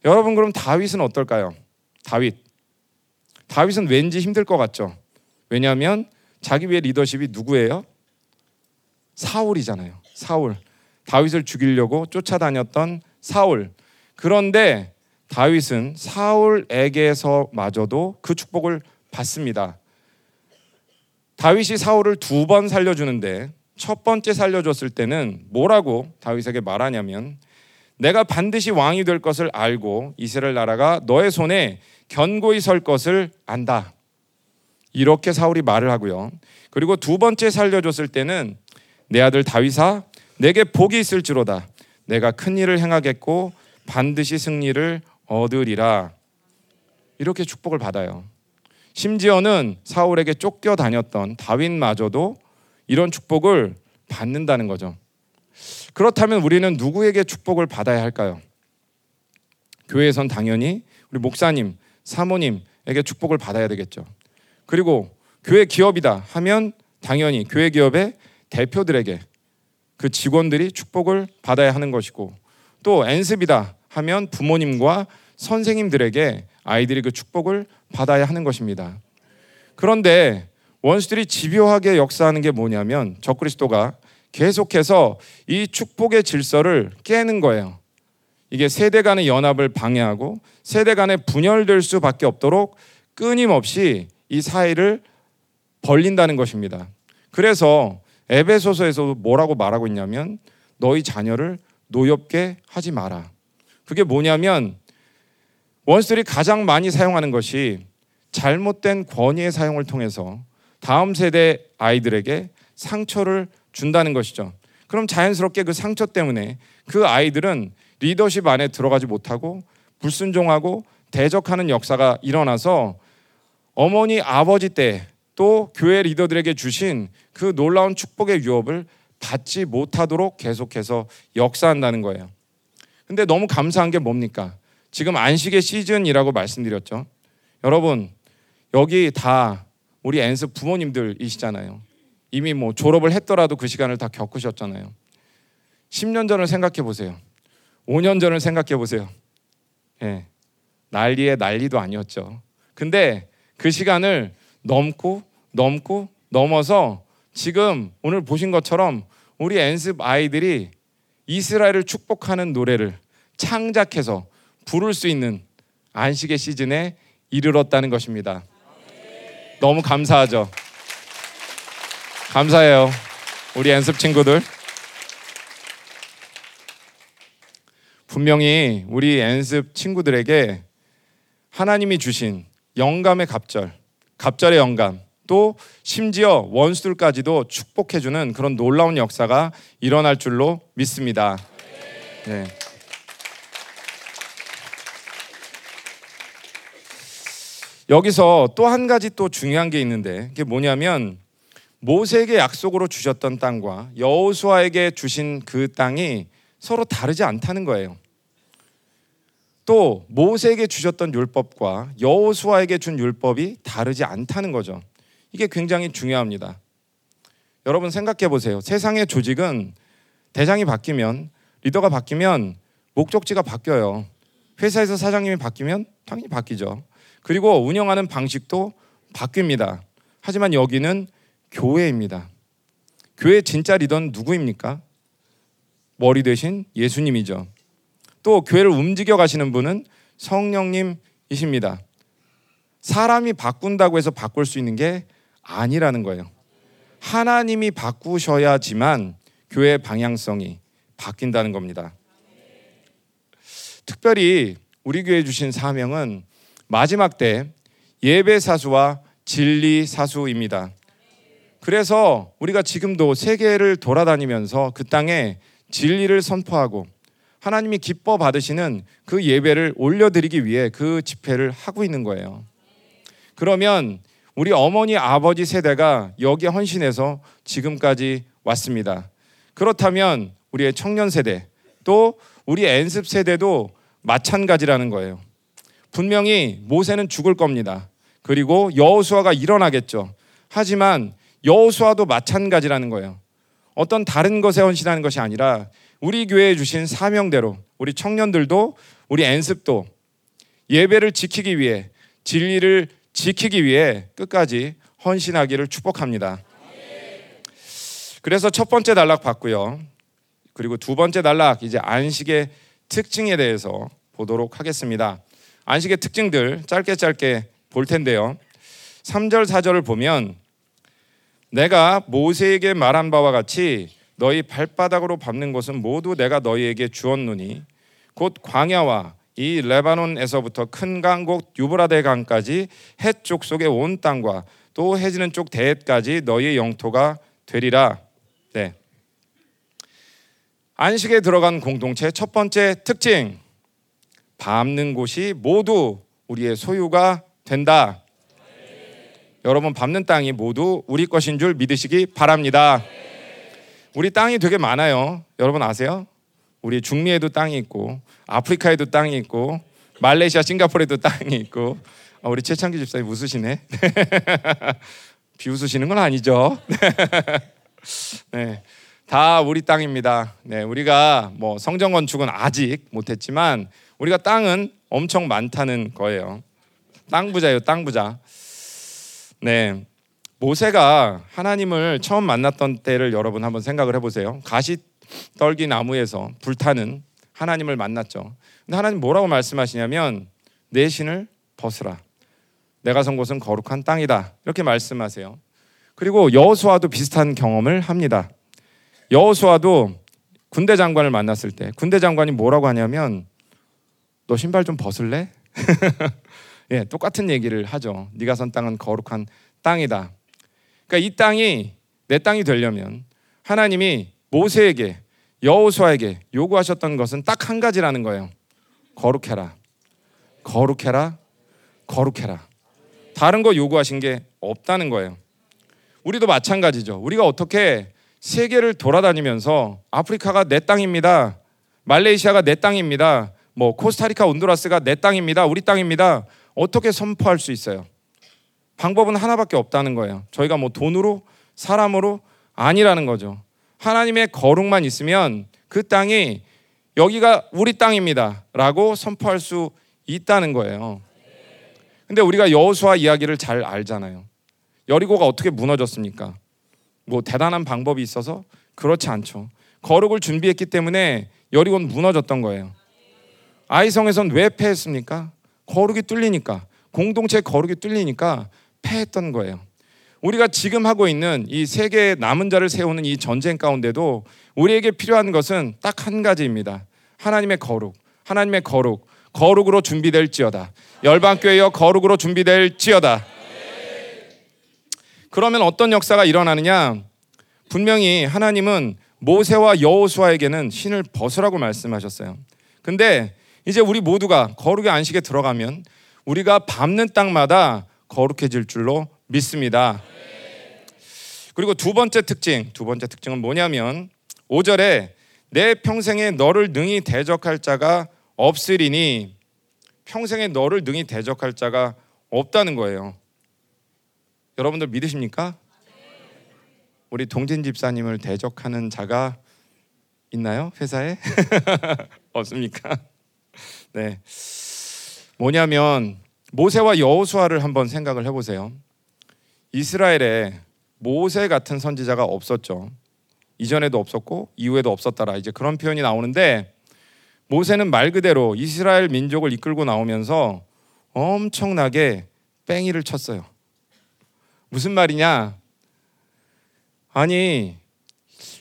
여러분, 그럼 다윗은 어떨까요? 다윗은 왠지 힘들 것 같죠? 왜냐하면 자기 위에 리더십이 누구예요? 사울이잖아요. 사울. 다윗을 죽이려고 쫓아다녔던 사울. 그런데 다윗은 사울에게서마저도 그 축복을 받습니다. 다윗이 사울을 2번 살려주는데 첫 번째 살려줬을 때는 뭐라고 다윗에게 말하냐면 내가 반드시 왕이 될 것을 알고 이스라엘 나라가 너의 손에 견고히 설 것을 안다. 이렇게 사울이 말을 하고요. 그리고 2번째 살려줬을 때는 내 아들 다윗아, 내게 복이 있을지로다. 내가 큰 일을 행하겠고 반드시 승리를 얻으리라. 이렇게 축복을 받아요. 심지어는 사울에게 쫓겨 다녔던 다윗마저도 이런 축복을 받는다는 거죠. 그렇다면 우리는 누구에게 축복을 받아야 할까요? 교회에선 당연히 우리 목사님, 사모님에게 축복을 받아야 되겠죠. 그리고 교회 기업이다 하면 당연히 교회 기업의 대표들에게, 그 직원들이 축복을 받아야 하는 것이고, 또 엔습이다 하면 부모님과 선생님들에게 아이들이 그 축복을 받아야 하는 것입니다. 그런데 원수들이 집요하게 역사하는 게 뭐냐면 적그리스도가 계속해서 이 축복의 질서를 깨는 거예요. 이게 세대 간의 연합을 방해하고 세대 간에 분열될 수밖에 없도록 끊임없이 이 사이를 벌린다는 것입니다. 그래서 에베소서에서도 뭐라고 말하고 있냐면 너희 자녀를 노엽게 하지 마라. 그게 뭐냐면 원수들이 가장 많이 사용하는 것이 잘못된 권위의 사용을 통해서 다음 세대 아이들에게 상처를 준다는 것이죠. 그럼 자연스럽게 그 상처 때문에 그 아이들은 리더십 안에 들어가지 못하고 불순종하고 대적하는 역사가 일어나서 어머니 아버지 때 또 교회 리더들에게 주신 그 놀라운 축복의 유업을 받지 못하도록 계속해서 역사한다는 거예요. 근데 너무 감사한 게 뭡니까? 지금 안식의 시즌이라고 말씀드렸죠. 여러분 여기 다 우리 엔스 부모님들이시잖아요. 이미 뭐 졸업을 했더라도 그 시간을 다 겪으셨잖아요. 10년 전을 생각해 보세요. 5년 전을 생각해 보세요. 예, 난리의 난리도 아니었죠. 근데 그 시간을 넘어서 지금 오늘 보신 것처럼 우리 엔습 아이들이 이스라엘을 축복하는 노래를 창작해서 부를 수 있는 안식의 시즌에 이르렀다는 것입니다. 너무 감사하죠. 감사해요 우리 엔습 친구들. 분명히 우리 엔습 친구들에게 하나님이 주신 영감의 갑절, 갑절의 영감, 또 심지어 원수들까지도 축복해주는 그런 놀라운 역사가 일어날 줄로 믿습니다. 네. 여기서 또 한 가지 또 중요한 게 있는데 그게 뭐냐면 모세에게 약속으로 주셨던 땅과 여호수아에게 주신 그 땅이 서로 다르지 않다는 거예요. 또 모세에게 주셨던 율법과 여호수아에게 준 율법이 다르지 않다는 거죠. 이게 굉장히 중요합니다. 여러분 생각해 보세요. 세상의 조직은 대장이 바뀌면, 리더가 바뀌면 목적지가 바뀌어요. 회사에서 사장님이 바뀌면 당연히 바뀌죠. 그리고 운영하는 방식도 바뀝니다. 하지만 여기는 교회입니다. 교회의 진짜 리더는 누구입니까? 머리 대신 예수님이죠. 또 교회를 움직여 가시는 분은 성령님이십니다. 사람이 바꾼다고 해서 바꿀 수 있는 게 아니라는 거예요. 하나님이 바꾸셔야지만 교회의 방향성이 바뀐다는 겁니다. 특별히 우리 교회에 주신 사명은 마지막 때 예배 사수와 진리 사수입니다. 그래서 우리가 지금도 세계를 돌아다니면서 그 땅에 진리를 선포하고 하나님이 기뻐 받으시는 그 예배를 올려드리기 위해 그 집회를 하고 있는 거예요. 그러면 우리 어머니 아버지 세대가 여기에 헌신해서 지금까지 왔습니다. 그렇다면 우리의 청년 세대 또 우리 엔습 세대도 마찬가지라는 거예요. 분명히 모세는 죽을 겁니다. 그리고 여호수아가 일어나겠죠. 하지만 여호수아도 마찬가지라는 거예요. 어떤 다른 것에 헌신하는 것이 아니라 우리 교회에 주신 사명대로 우리 청년들도 우리 엔습도 예배를 지키기 위해 진리를 지키기 위해 끝까지 헌신하기를 축복합니다. 그래서 첫 번째 단락 봤고요. 그리고 두 번째 단락 이제 안식의 특징에 대해서 보도록 하겠습니다. 안식의 특징들 짧게 볼 텐데요. 3절 4절을 보면 내가 모세에게 말한 바와 같이 너희 발바닥으로 밟는 것은 모두 내가 너희에게 주었노니 곧 광야와 이 레바논에서부터 큰 강 곧 유브라데 강까지 해쪽 속의 온 땅과 또 해지는 쪽 대해까지 너희의 영토가 되리라. 네. 안식에 들어간 공동체 첫 번째 특징, 밟는 곳이 모두 우리의 소유가 된다. 네. 여러분 밟는 땅이 모두 우리 것인 줄 믿으시기 바랍니다. 네. 우리 땅이 되게 많아요. 여러분 아세요? 우리 중미에도 땅이 있고 아프리카에도 땅이 있고 말레이시아, 싱가포르에도 땅이 있고 우리 최창기 집사님 웃으시네. 비웃으시는 건 아니죠. 네, 다 우리 땅입니다. 네, 우리가 뭐 성전 건축은 아직 못했지만 우리가 땅은 엄청 많다는 거예요. 땅 부자예요, 땅 부자. 네. 모세가 하나님을 처음 만났던 때를 여러분 한번 생각을 해보세요. 가시떨기 나무에서 불타는 하나님을 만났죠. 근데 하나님 뭐라고 말씀하시냐면 내 신을 벗으라. 내가 선 곳은 거룩한 땅이다. 이렇게 말씀하세요. 그리고 여호수아도 비슷한 경험을 합니다. 여호수아도 군대 장관을 만났을 때 군대 장관이 뭐라고 하냐면 너 신발 좀 벗을래? 예, 똑같은 얘기를 하죠. 네가 선 땅은 거룩한 땅이다. 그러니까 이 땅이 내 땅이 되려면 하나님이 모세에게 여호수아에게 요구하셨던 것은 딱 한 가지라는 거예요. 거룩해라. 거룩해라. 거룩해라. 다른 거 요구하신 게 없다는 거예요. 우리도 마찬가지죠. 우리가 어떻게 세계를 돌아다니면서 아프리카가 내 땅입니다, 말레이시아가 내 땅입니다, 뭐 코스타리카, 온두라스가 내 땅입니다, 우리 땅입니다, 어떻게 선포할 수 있어요? 방법은 하나밖에 없다는 거예요. 저희가 뭐 돈으로, 사람으로 아니라는 거죠. 하나님의 거룩만 있으면 그 땅이 여기가 우리 땅입니다 라고 선포할 수 있다는 거예요. 근데 우리가 여호수아 이야기를 잘 알잖아요. 여리고가 어떻게 무너졌습니까? 뭐 대단한 방법이 있어서? 그렇지 않죠. 거룩을 준비했기 때문에 여리고는 무너졌던 거예요. 아이성에선 왜 패했습니까? 거룩이 뚫리니까, 공동체의 거룩이 뚫리니까 패했던 거예요. 우리가 지금 하고 있는 이 세계의 남은 자를 세우는 이 전쟁 가운데도 우리에게 필요한 것은 딱 한 가지입니다. 하나님의 거룩, 하나님의 거룩, 거룩으로 준비될지어다. 열방교회여 거룩으로 준비될지어다. 그러면 어떤 역사가 일어나느냐? 분명히 하나님은 모세와 여호수아에게는 신을 벗으라고 말씀하셨어요. 근데 이제 우리 모두가 거룩의 안식에 들어가면 우리가 밟는 땅마다 거룩해질 줄로 믿습니다. 그리고 두 번째 특징은 뭐냐면 5절에 내 평생에 너를 능히 대적할 자가 없으리니, 평생에 너를 능히 대적할 자가 없다는 거예요. 여러분들 믿으십니까? 우리 동진 집사님을 대적하는 자가 있나요? 회사에? 없습니까? 네. 뭐냐면 모세와 여호수아를 한번 생각을 해보세요. 이스라엘에 모세 같은 선지자가 없었죠. 이전에도 없었고 이후에도 없었더라, 이제 그런 표현이 나오는데, 모세는 말 그대로 이스라엘 민족을 이끌고 나오면서 엄청나게 뺑이를 쳤어요. 무슨 말이냐? 아니,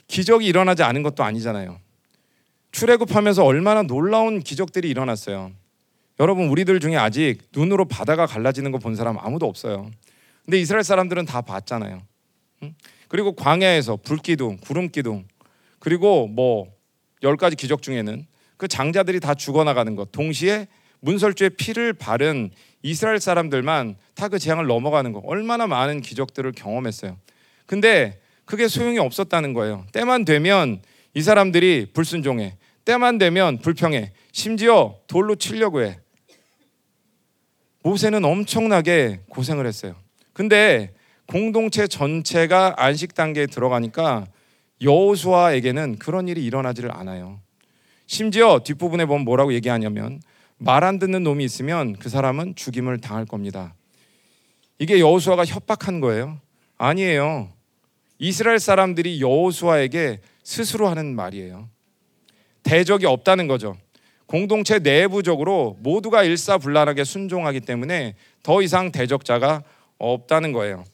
기적이 일어나지 않은 것도 아니잖아요. 출애굽하면서 얼마나 놀라운 기적들이 일어났어요. 여러분, 우리들 중에 아직 눈으로 바다가 갈라지는 거 본 사람 아무도 없어요. 근데 이스라엘 사람들은 다 봤잖아요. 그리고 광야에서 불기둥, 구름기둥, 그리고 뭐 10가지 기적 중에는 그 장자들이 다 죽어나가는 것, 동시에 문설주에 피를 바른 이스라엘 사람들만 다 그 재앙을 넘어가는 것, 얼마나 많은 기적들을 경험했어요. 근데 그게 소용이 없었다는 거예요. 때만 되면 이 사람들이 불순종해, 때만 되면 불평해, 심지어 돌로 치려고 해. 모세는 엄청나게 고생을 했어요. 근데 공동체 전체가 안식 단계에 들어가니까 여호수아에게는 그런 일이 일어나지를 않아요. 심지어 뒷부분에 보면 뭐라고 얘기하냐면, 말 안 듣는 놈이 있으면 그 사람은 죽임을 당할 겁니다. 이게 여호수아가 협박한 거예요? 아니에요. 이스라엘 사람들이 여호수아에게 스스로 하는 말이에요. 대적이 없다는 거죠. 공동체 내부적으로 모두가 일사불란하게 순종하기 때문에 더 이상 대적자가 없다는 거예요.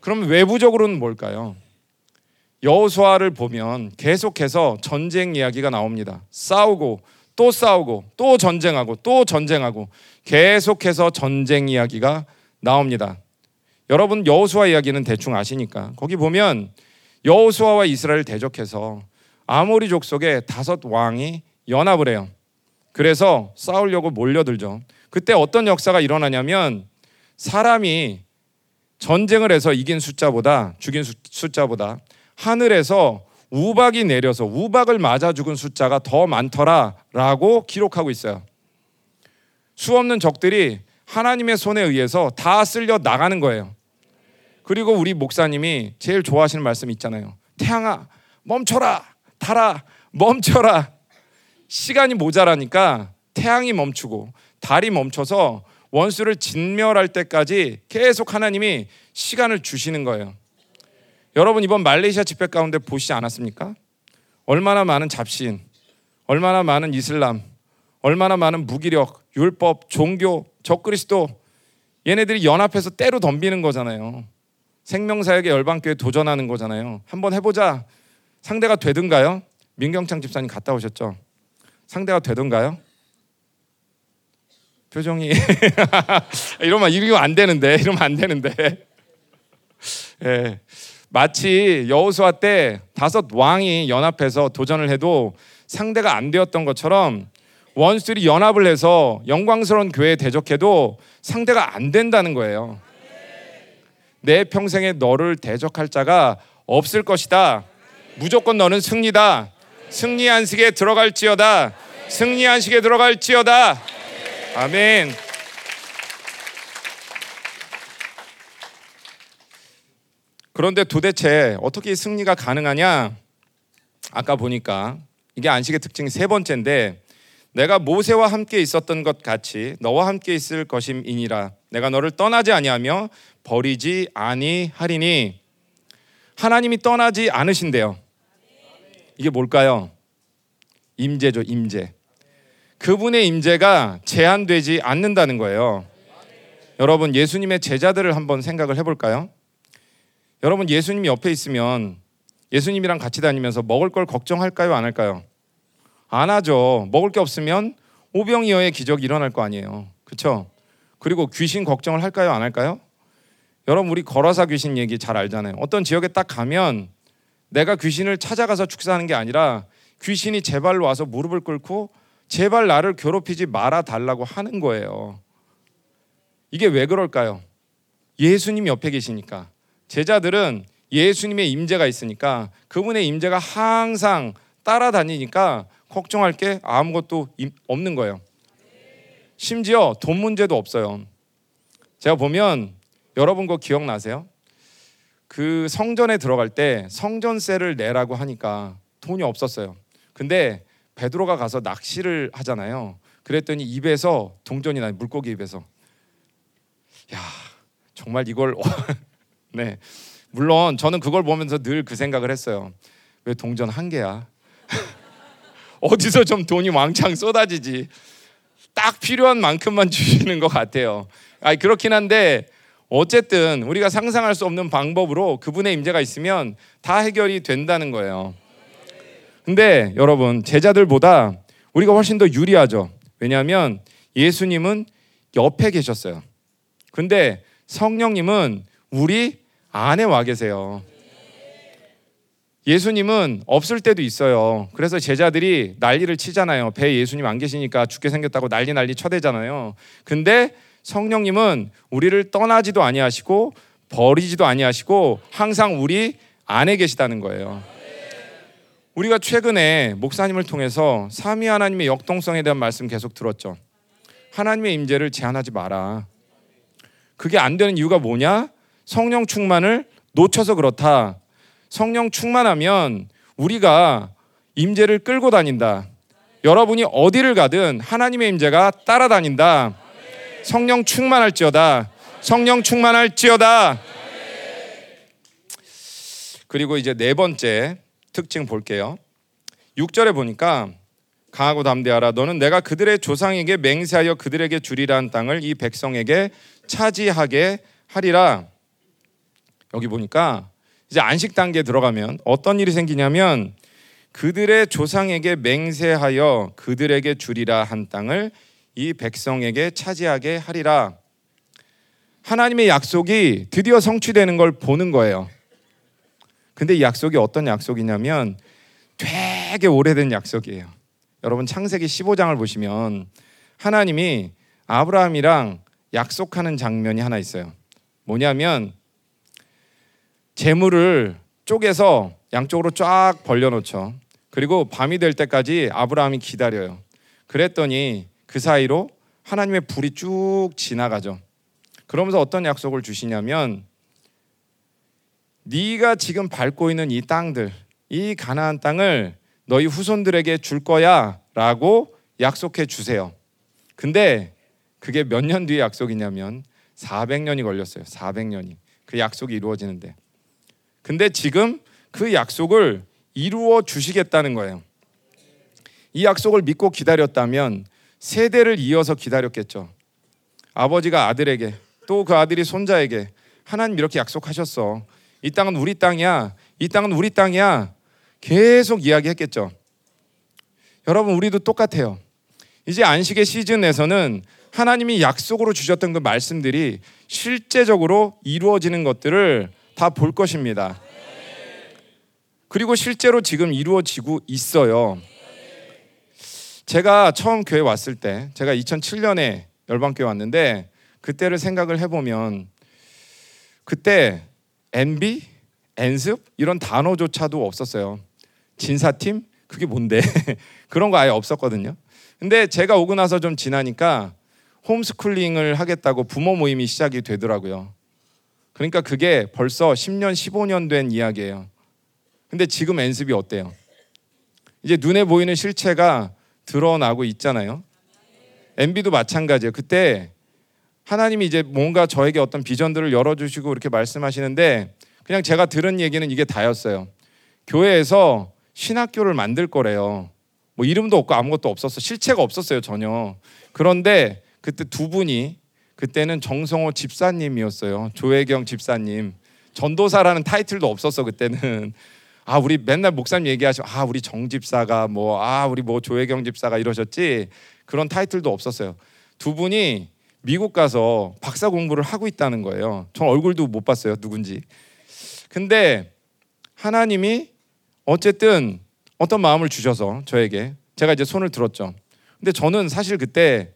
그럼 외부적으로는 뭘까요? 여호수아를 보면 계속해서 전쟁 이야기가 나옵니다. 싸우고 또 전쟁하고 또 전쟁하고, 계속해서 전쟁 이야기가 나옵니다. 여러분, 여호수아 이야기는 대충 아시니까 거기 보면 여호수아와 이스라엘 대적해서 아모리 족속의 5 왕이 연합을 해요. 그래서 싸우려고 몰려들죠. 그때 어떤 역사가 일어나냐면, 사람이 전쟁을 해서 이긴 숫자보다, 죽인 숫자보다 하늘에서 우박이 내려서 우박을 맞아 죽은 숫자가 더 많더라라고 기록하고 있어요. 수없는 적들이 하나님의 손에 의해서 다 쓸려 나가는 거예요. 그리고 우리 목사님이 제일 좋아하시는 말씀 있잖아요. 태양아 멈춰라, 달아 멈춰라. 시간이 모자라니까 태양이 멈추고 달이 멈춰서 원수를 진멸할 때까지 계속 하나님이 시간을 주시는 거예요. 여러분, 이번 말레이시아 집회 가운데 보시지 않았습니까? 얼마나 많은 잡신, 얼마나 많은 이슬람, 얼마나 많은 무기력, 율법, 종교, 적그리스도, 얘네들이 연합해서 때로 덤비는 거잖아요. 생명사역의 열방교회 도전하는 거잖아요. 한번 해보자. 상대가 되든가요? 민경창 집사님 갔다 오셨죠? 상대가 되든가요? 표정이 이러면 안 되는데 예, 마치 여호수아 때 5 왕이 연합해서 도전을 해도 상대가 안 되었던 것처럼 원쓰리 연합을 해서 영광스러운 교회에 대적해도 상대가 안 된다는 거예요. 내 평생에 너를 대적할 자가 없을 것이다. 무조건 너는 승리다. 승리 안식에 들어갈지어다. 승리 안식에 들어갈지어다. 아멘. 그런데 도대체 어떻게 승리가 가능하냐? 아까 보니까 이게 안식의 특징 세 번째인데, 내가 모세와 함께 있었던 것 같이 너와 함께 있을 것임이니라. 내가 너를 떠나지 아니하며 버리지 아니하리니. 하나님이 떠나지 않으신대요. 이게 뭘까요? 임재죠, 임재. 그분의 임재가 제한되지 않는다는 거예요. 여러분, 예수님의 제자들을 한번 생각을 해볼까요? 여러분, 예수님이 옆에 있으면 예수님이랑 같이 다니면서 먹을 걸 걱정할까요, 안 할까요? 안 하죠. 먹을 게 없으면 오병이어의 기적이 일어날 거 아니에요. 그렇죠? 그리고 귀신 걱정을 할까요, 안 할까요? 여러분, 우리 거라사 귀신 얘기 잘 알잖아요. 어떤 지역에 딱 가면 내가 귀신을 찾아가서 축사하는 게 아니라 귀신이 제 발로 와서 무릎을 꿇고 제발 나를 괴롭히지 말아달라고 하는 거예요. 이게 왜 그럴까요? 예수님이 옆에 계시니까. 제자들은 예수님의 임재가 있으니까, 그분의 임재가 항상 따라다니니까 걱정할 게 아무것도 없는 거예요. 심지어 돈 문제도 없어요. 제가 보면, 여러분 그거 기억나세요? 그 성전에 들어갈 때 성전세를 내라고 하니까 돈이 없었어요. 근데 베드로가 가서 낚시를 하잖아요. 그랬더니 입에서 동전이 나요. 물고기 입에서. 야, 정말 이걸... 네, 물론 저는 그걸 보면서 늘 그 생각을 했어요. 왜 동전 한 개야? 어디서 좀 돈이 왕창 쏟아지지. 딱 필요한 만큼만 주시는 것 같아요. 아니, 그렇긴 한데 어쨌든 우리가 상상할 수 없는 방법으로 그분의 임재가 있으면 다 해결이 된다는 거예요. 근데 여러분, 제자들보다 우리가 훨씬 더 유리하죠. 왜냐하면 예수님은 옆에 계셨어요. 근데 성령님은 우리 안에 와 계세요. 예수님은 없을 때도 있어요. 그래서 제자들이 난리를 치잖아요. 배에 예수님 안 계시니까 죽게 생겼다고 난리 쳐대잖아요. 근데 성령님은 우리를 떠나지도 아니하시고 버리지도 아니하시고 항상 우리 안에 계시다는 거예요. 우리가 최근에 목사님을 통해서 삼위 하나님의 역동성에 대한 말씀 계속 들었죠. 하나님의 임재를 제한하지 마라. 그게 안 되는 이유가 뭐냐? 성령 충만을 놓쳐서 그렇다. 성령 충만하면 우리가 임재를 끌고 다닌다. 여러분이 어디를 가든 하나님의 임재가 따라다닌다. 성령 충만할지어다. 성령 충만할지어다. 그리고 이제 네 번째 특징 볼게요. 6절에 보니까 강하고 담대하라. 너는 내가 그들의 조상에게 맹세하여 그들에게 주리라 한 땅을 이 백성에게 차지하게 하리라. 여기 보니까 이제 안식 단계에 들어가면 어떤 일이 생기냐면, 그들의 조상에게 맹세하여 그들에게 주리라 한 땅을 이 백성에게 차지하게 하리라. 하나님의 약속이 드디어 성취되는 걸 보는 거예요. 근데 이 약속이 어떤 약속이냐면 되게 오래된 약속이에요. 여러분, 창세기 15장을 보시면 하나님이 아브라함이랑 약속하는 장면이 하나 있어요. 뭐냐면 재물을 쪼개서 양쪽으로 쫙 벌려놓죠. 그리고 밤이 될 때까지 아브라함이 기다려요. 그랬더니 그 사이로 하나님의 불이 쭉 지나가죠. 그러면서 어떤 약속을 주시냐면, 네가 지금 밟고 있는 이 땅들, 이 가나안 땅을 너희 후손들에게 줄 거야 라고 약속해 주세요. 근데 그게 몇 년 뒤의 약속이냐면 400년이 걸렸어요. 400년이 그 약속이 이루어지는데, 근데 지금 그 약속을 이루어 주시겠다는 거예요. 이 약속을 믿고 기다렸다면 세대를 이어서 기다렸겠죠. 아버지가 아들에게, 또 그 아들이 손자에게, 하나님 이렇게 약속하셨어. 이 땅은 우리 땅이야. 이 땅은 우리 땅이야. 계속 이야기했겠죠. 여러분, 우리도 똑같아요. 이제 안식의 시즌에서는 하나님이 약속으로 주셨던 그 말씀들이 실제적으로 이루어지는 것들을 다 볼 것입니다. 그리고 실제로 지금 이루어지고 있어요. 제가 처음 교회 왔을 때, 제가 2007년에 열방교회 왔는데 그때를 생각을 해보면 그때 MB, 엔습 이런 단어조차도 없었어요. 진사팀? 그게 뭔데? 그런 거 아예 없었거든요. 근데 제가 오고 나서 좀 지나니까 홈스쿨링을 하겠다고 부모 모임이 시작이 되더라고요. 그러니까 그게 벌써 10년, 15년 된 이야기예요. 근데 지금 엔습이 어때요? 이제 눈에 보이는 실체가 드러나고 있잖아요. MB도 마찬가지예요. 그때 하나님이 이제 뭔가 저에게 어떤 비전들을 열어주시고 이렇게 말씀하시는데 그냥 제가 들은 얘기는 이게 다였어요. 교회에서 신학교를 만들 거래요. 뭐 이름도 없고 아무것도 없었어. 실체가 없었어요, 전혀. 그런데 그때 두 분이, 그때는 정성호 집사님이었어요. 조혜경 집사님. 전도사라는 타이틀도 없었어, 그때는. 아, 우리 맨날 목사님 얘기하시고, 아, 우리 정 집사가 뭐, 아, 우리 뭐 조혜경 집사가 이러셨지. 그런 타이틀도 없었어요. 두 분이 미국 가서 박사 공부를 하고 있다는 거예요. 전 얼굴도 못 봤어요, 누군지. 근데 하나님이 어쨌든 어떤 마음을 주셔서 저에게, 제가 이제 손을 들었죠. 근데 저는 사실 그때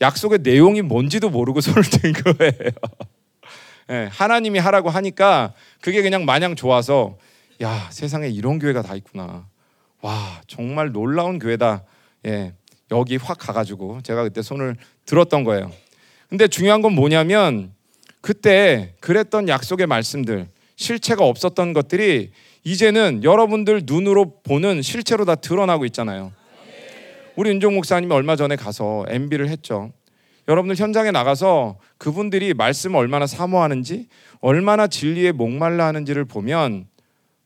약속의 내용이 뭔지도 모르고 손을 든 거예요. 네, 하나님이 하라고 하니까 그게 그냥 마냥 좋아서, 야, 세상에 이런 교회가 다 있구나. 와, 정말 놀라운 교회다. 예, 여기 확 가가지고 제가 그때 손을 들었던 거예요. 근데 중요한 건 뭐냐면 그때 그랬던 약속의 말씀들, 실체가 없었던 것들이 이제는 여러분들 눈으로 보는 실체로 다 드러나고 있잖아요. 우리 윤종 목사님이 얼마 전에 가서 MB를 했죠. 여러분들 현장에 나가서 그분들이 말씀을 얼마나 사모하는지, 얼마나 진리에 목말라 하는지를 보면,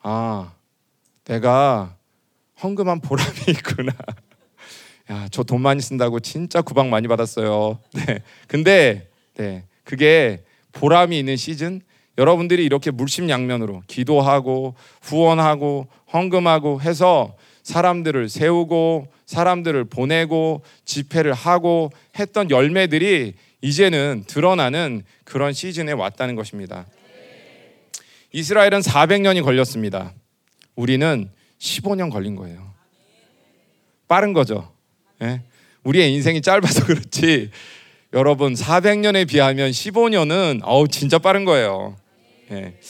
아, 내가 헌금한 보람이 있구나. 야, 저 돈 많이 쓴다고 진짜 구박 많이 받았어요. 네. 근데 네, 그게 보람이 있는 시즌, 여러분들이 이렇게 물심양면으로 기도하고 후원하고 헌금하고 해서 사람들을 세우고 사람들을 보내고 집회를 하고 했던 열매들이 이제는 드러나는 그런 시즌에 왔다는 것입니다. 이스라엘은 400년이 걸렸습니다. 우리는 15년 걸린 거예요. 빠른 거죠. 예? 우리의 인생이 짧아서 그렇지 여러분 400년에 비하면 15년은 어우 진짜 빠른 거예요. 예.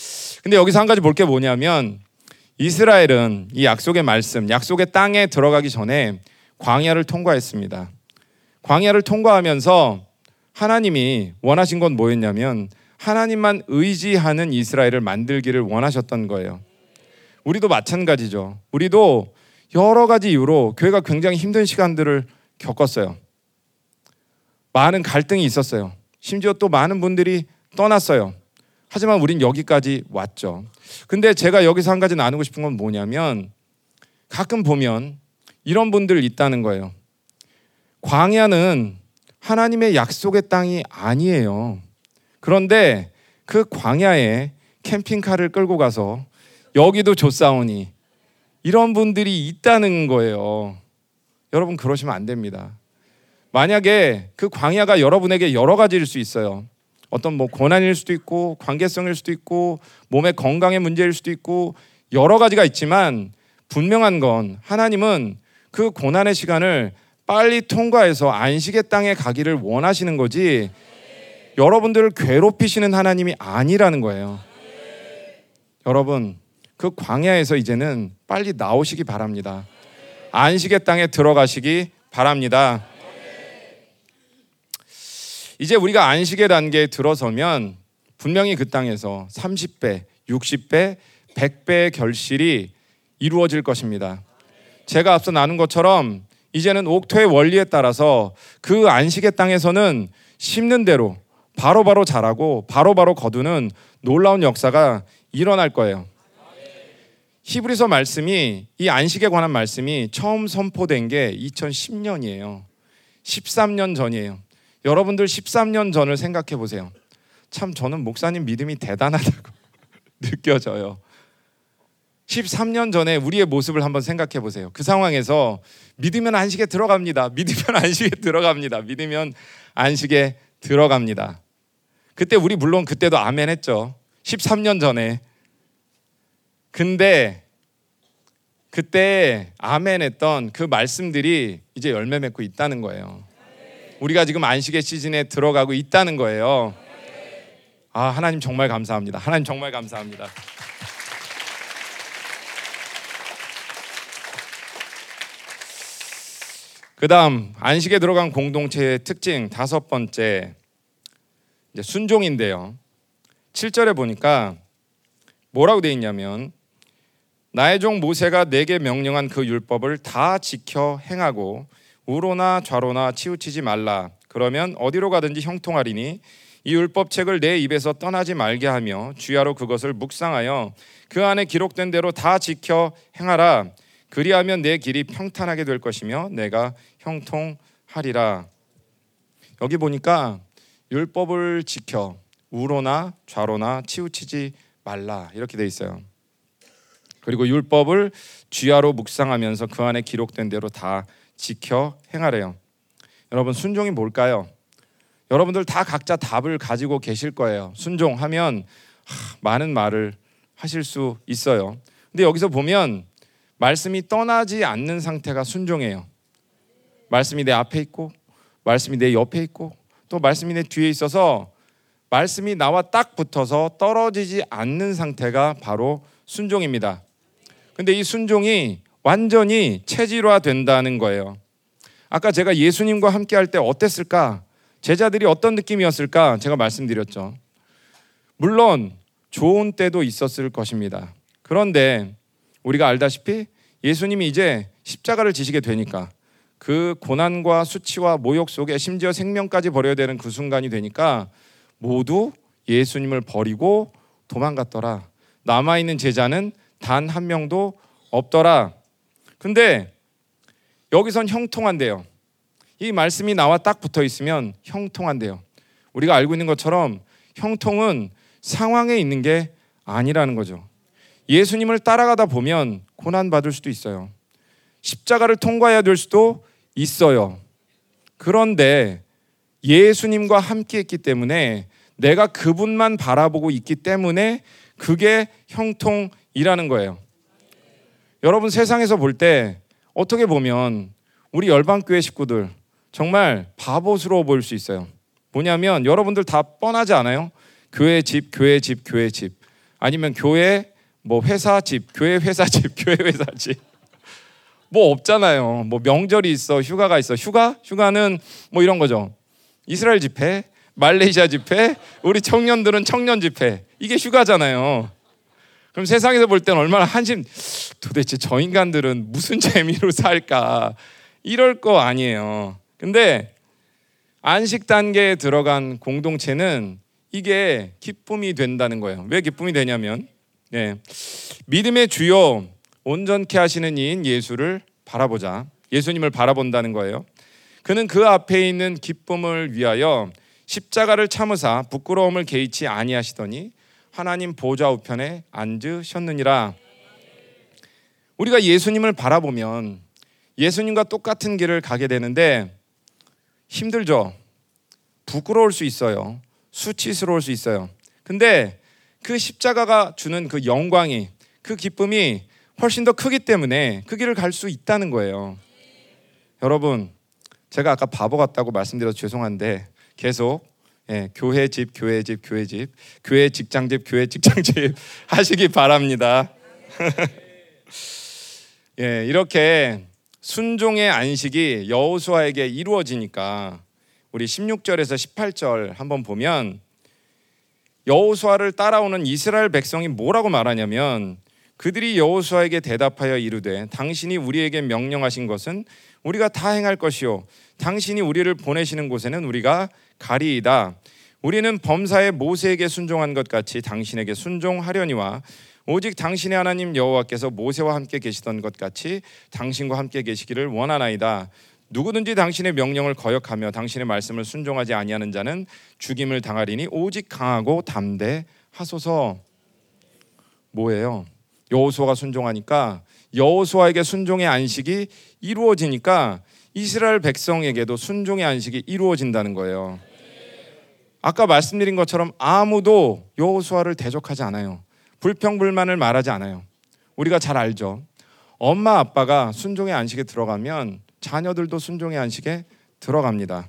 근데 여기서 한 가지 볼 게 뭐냐면 이스라엘은 이 약속의 말씀, 약속의 땅에 들어가기 전에 광야를 통과했습니다. 광야를 통과하면서 하나님이 원하신 건 뭐였냐면 하나님만 의지하는 이스라엘을 만들기를 원하셨던 거예요. 우리도 마찬가지죠. 우리도 여러 가지 이유로 교회가 굉장히 힘든 시간들을 겪었어요. 많은 갈등이 있었어요. 심지어 또 많은 분들이 떠났어요. 하지만 우린 여기까지 왔죠. 근데 제가 여기서 한 가지 나누고 싶은 건 뭐냐면 가끔 보면 이런 분들 있다는 거예요. 광야는 하나님의 약속의 땅이 아니에요. 그런데 그 광야에 캠핑카를 끌고 가서 여기도 좋사오니 이런 분들이 있다는 거예요. 여러분 그러시면 안 됩니다. 만약에 그 광야가 여러분에게 여러 가지일 수 있어요. 어떤 뭐 고난일 수도 있고 관계성일 수도 있고 몸의 건강의 문제일 수도 있고 여러 가지가 있지만 분명한 건 하나님은 그 고난의 시간을 빨리 통과해서 안식의 땅에 가기를 원하시는 거지 여러분들을 괴롭히시는 하나님이 아니라는 거예요. 여러분 그 광야에서 이제는 빨리 나오시기 바랍니다. 안식의 땅에 들어가시기 바랍니다. 이제 우리가 안식의 단계에 들어서면 분명히 그 땅에서 30배, 60배, 100배의 결실이 이루어질 것입니다. 제가 앞서 나눈 것처럼 이제는 옥토의 원리에 따라서 그 안식의 땅에서는 심는 대로 바로바로 자라고 바로바로 거두는 놀라운 역사가 일어날 거예요. 히브리서 말씀이, 이 안식에 관한 말씀이 처음 선포된 게 2010년이에요. 13년 전이에요. 여러분들 13년 전을 생각해 보세요. 참 저는 목사님 믿음이 대단하다고 느껴져요. 13년 전에 우리의 모습을 한번 생각해 보세요. 그 상황에서 믿으면 안식에 들어갑니다. 믿으면 안식에 들어갑니다. 믿으면 안식에 들어갑니다. 그때 우리 물론 그때도 아멘 했죠. 13년 전에. 근데 그때 아멘 했던 그 말씀들이 이제 열매 맺고 있다는 거예요. 우리가 지금 안식의 시즌에 들어가고 있다는 거예요. 아, 하나님 정말 감사합니다. 하나님 정말 감사합니다. 그 다음 안식에 들어간 공동체의 특징 5번째, 이제 순종인데요. 7절에 보니까 뭐라고 되어 있냐면, 나의 종 모세가 내게 명령한 그 율법을 다 지켜 행하고 우로나 좌로나 치우치지 말라. 그러면 어디로 가든지 형통하리니 이 율법책을 내 입에서 떠나지 말게 하며 주야로 그것을 묵상하여 그 안에 기록된 대로 다 지켜 행하라. 그리하면 내 길이 평탄하게 될 것이며 내가 형통하리라. 여기 보니까 율법을 지켜 우로나 좌로나 치우치지 말라 이렇게 돼 있어요. 그리고 율법을 주야로 묵상하면서 그 안에 기록된 대로 다 지켜 행하래요. 여러분, 순종이 뭘까요? 여러분들 다 각자 답을 가지고 계실 거예요. 순종하면 많은 말을 하실 수 있어요. 근데 여기서 보면 말씀이 떠나지 않는 상태가 순종이에요. 말씀이 내 앞에 있고 말씀이 내 옆에 있고 또 말씀이 내 뒤에 있어서 말씀이 나와 딱 붙어서 떨어지지 않는 상태가 바로 순종입니다. 근데 이 순종이 완전히 체질화된다는 거예요. 아까 제가 예수님과 함께 할 때 어땠을까? 제자들이 어떤 느낌이었을까? 제가 말씀드렸죠. 물론 좋은 때도 있었을 것입니다. 그런데 우리가 알다시피 예수님이 이제 십자가를 지시게 되니까 그 고난과 수치와 모욕 속에 심지어 생명까지 버려야 되는 그 순간이 되니까 모두 예수님을 버리고 도망갔더라. 남아있는 제자는 단 한 명도 없더라. 근데 여기선 형통한대요. 이 말씀이 나와 딱 붙어 있으면 형통한대요. 우리가 알고 있는 것처럼 형통은 상황에 있는 게 아니라는 거죠. 예수님을 따라가다 보면 고난받을 수도 있어요. 십자가를 통과해야 될 수도 있어요. 그런데 예수님과 함께 했기 때문에 내가 그분만 바라보고 있기 때문에 그게 형통이라는 거예요. 여러분, 세상에서 볼 때 어떻게 보면 우리 열방교회 식구들 정말 바보스러워 보일 수 있어요. 뭐냐면 여러분들 다 뻔하지 않아요? 교회 집, 교회 집, 교회 집, 아니면 교회 뭐 회사 집, 교회 회사 집, 교회 회사 집. 뭐 없잖아요. 뭐 명절이 있어, 휴가가 있어. 휴가는 뭐 이런 거죠. 이스라엘 집회, 말레이시아 집회, 우리 청년들은 청년 집회. 이게 휴가잖아요. 그럼 세상에서 볼 땐 얼마나 한심, 도대체 저 인간들은 무슨 재미로 살까, 이럴 거 아니에요. 근데 안식 단계에 들어간 공동체는 이게 기쁨이 된다는 거예요. 왜 기쁨이 되냐면, 믿음의 주요 온전케 하시는 이인 예수를 바라보자. 예수님을 바라본다는 거예요. 그는 그 앞에 있는 기쁨을 위하여 십자가를 참으사 부끄러움을 개의치 아니하시더니 하나님 보좌 우편에 앉으셨느니라. 우리가 예수님을 바라보면 예수님과 똑같은 길을 가게 되는데 힘들죠. 부끄러울 수 있어요. 수치스러울 수 있어요. 근데 그 십자가가 주는 그 영광이, 그 기쁨이 훨씬 더 크기 때문에 그 길을 갈 수 있다는 거예요. 여러분, 제가 아까 바보 같다고 말씀드려서 죄송한데 계속 교회 집, 교회 집, 교회 집, 교회 직장 집, 교회 직장 집 하시기 바랍니다. 이렇게 순종의 안식이 여호수아에게 이루어지니까 우리 16절에서 18절 한번 보면 여호수아를 따라오는 이스라엘 백성이 뭐라고 말하냐면, 그들이 여호수아에게 대답하여 이르되 당신이 우리에게 명령하신 것은 우리가 다 행할 것이요 당신이 우리를 보내시는 곳에는 우리가 가리이다. 우리는 범사에 모세에게 순종한 것 같이 당신에게 순종하려니와 오직 당신의 하나님 여호와께서 모세와 함께 계시던 것 같이 당신과 함께 계시기를 원하나이다. 누구든지 당신의 명령을 거역하며 당신의 말씀을 순종하지 아니하는 자는 죽임을 당하리니 오직 강하고 담대하소서. 뭐예요? 여호수아가 순종하니까, 여호수아에게 순종의 안식이 이루어지니까 이스라엘 백성에게도 순종의 안식이 이루어진다는 거예요. 아까 말씀드린 것처럼 아무도 여호수아를 대적하지 않아요. 불평불만을 말하지 않아요. 우리가 잘 알죠. 엄마 아빠가 순종의 안식에 들어가면 자녀들도 순종의 안식에 들어갑니다.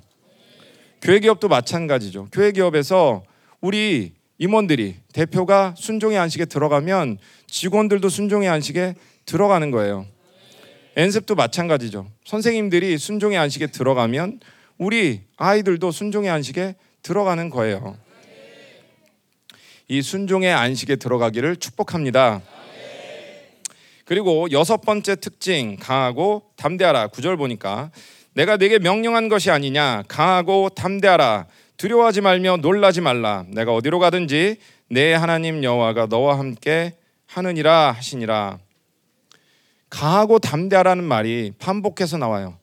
교회 기업도 마찬가지죠. 교회 기업에서 우리 임원들이, 대표가 순종의 안식에 들어가면 직원들도 순종의 안식에 들어가는 거예요. 엔셉도 마찬가지죠. 선생님들이 순종의 안식에 들어가면 우리 아이들도 순종의 안식에 들어가는 거예요. 이 순종의 안식에 들어가기를 축복합니다. 그리고 6번째 특징, 강하고 담대하라. 9절 보니까 내가 네게 명령한 것이 아니냐, 강하고 담대하라. 두려워하지 말며 놀라지 말라. 내가 어디로 가든지 내 하나님 여호와가 너와 함께 하느니라 하시니라. 강하고 담대하라는 말이 반복해서 나와요.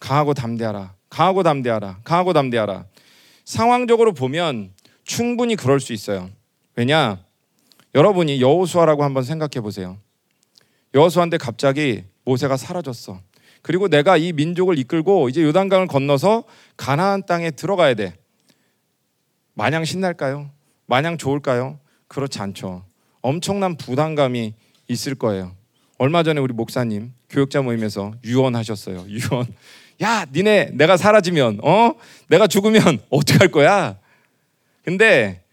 강하고 담대하라, 강하고 담대하라, 강하고 담대하라. 상황적으로 보면 충분히 그럴 수 있어요. 왜냐, 여러분이 여호수아라고 한번 생각해 보세요. 여호수아한테 갑자기 모세가 사라졌어. 그리고 내가 이 민족을 이끌고 이제 요단강을 건너서 가나안 땅에 들어가야 돼. 마냥 신날까요? 마냥 좋을까요? 그렇지 않죠. 엄청난 부담감이 있을 거예요. 얼마 전에 우리 목사님 교육자 모임에서 유언하셨어요. 유언. 야, 니네 내가 사라지면, 내가 죽으면 어떡할 거야? 근데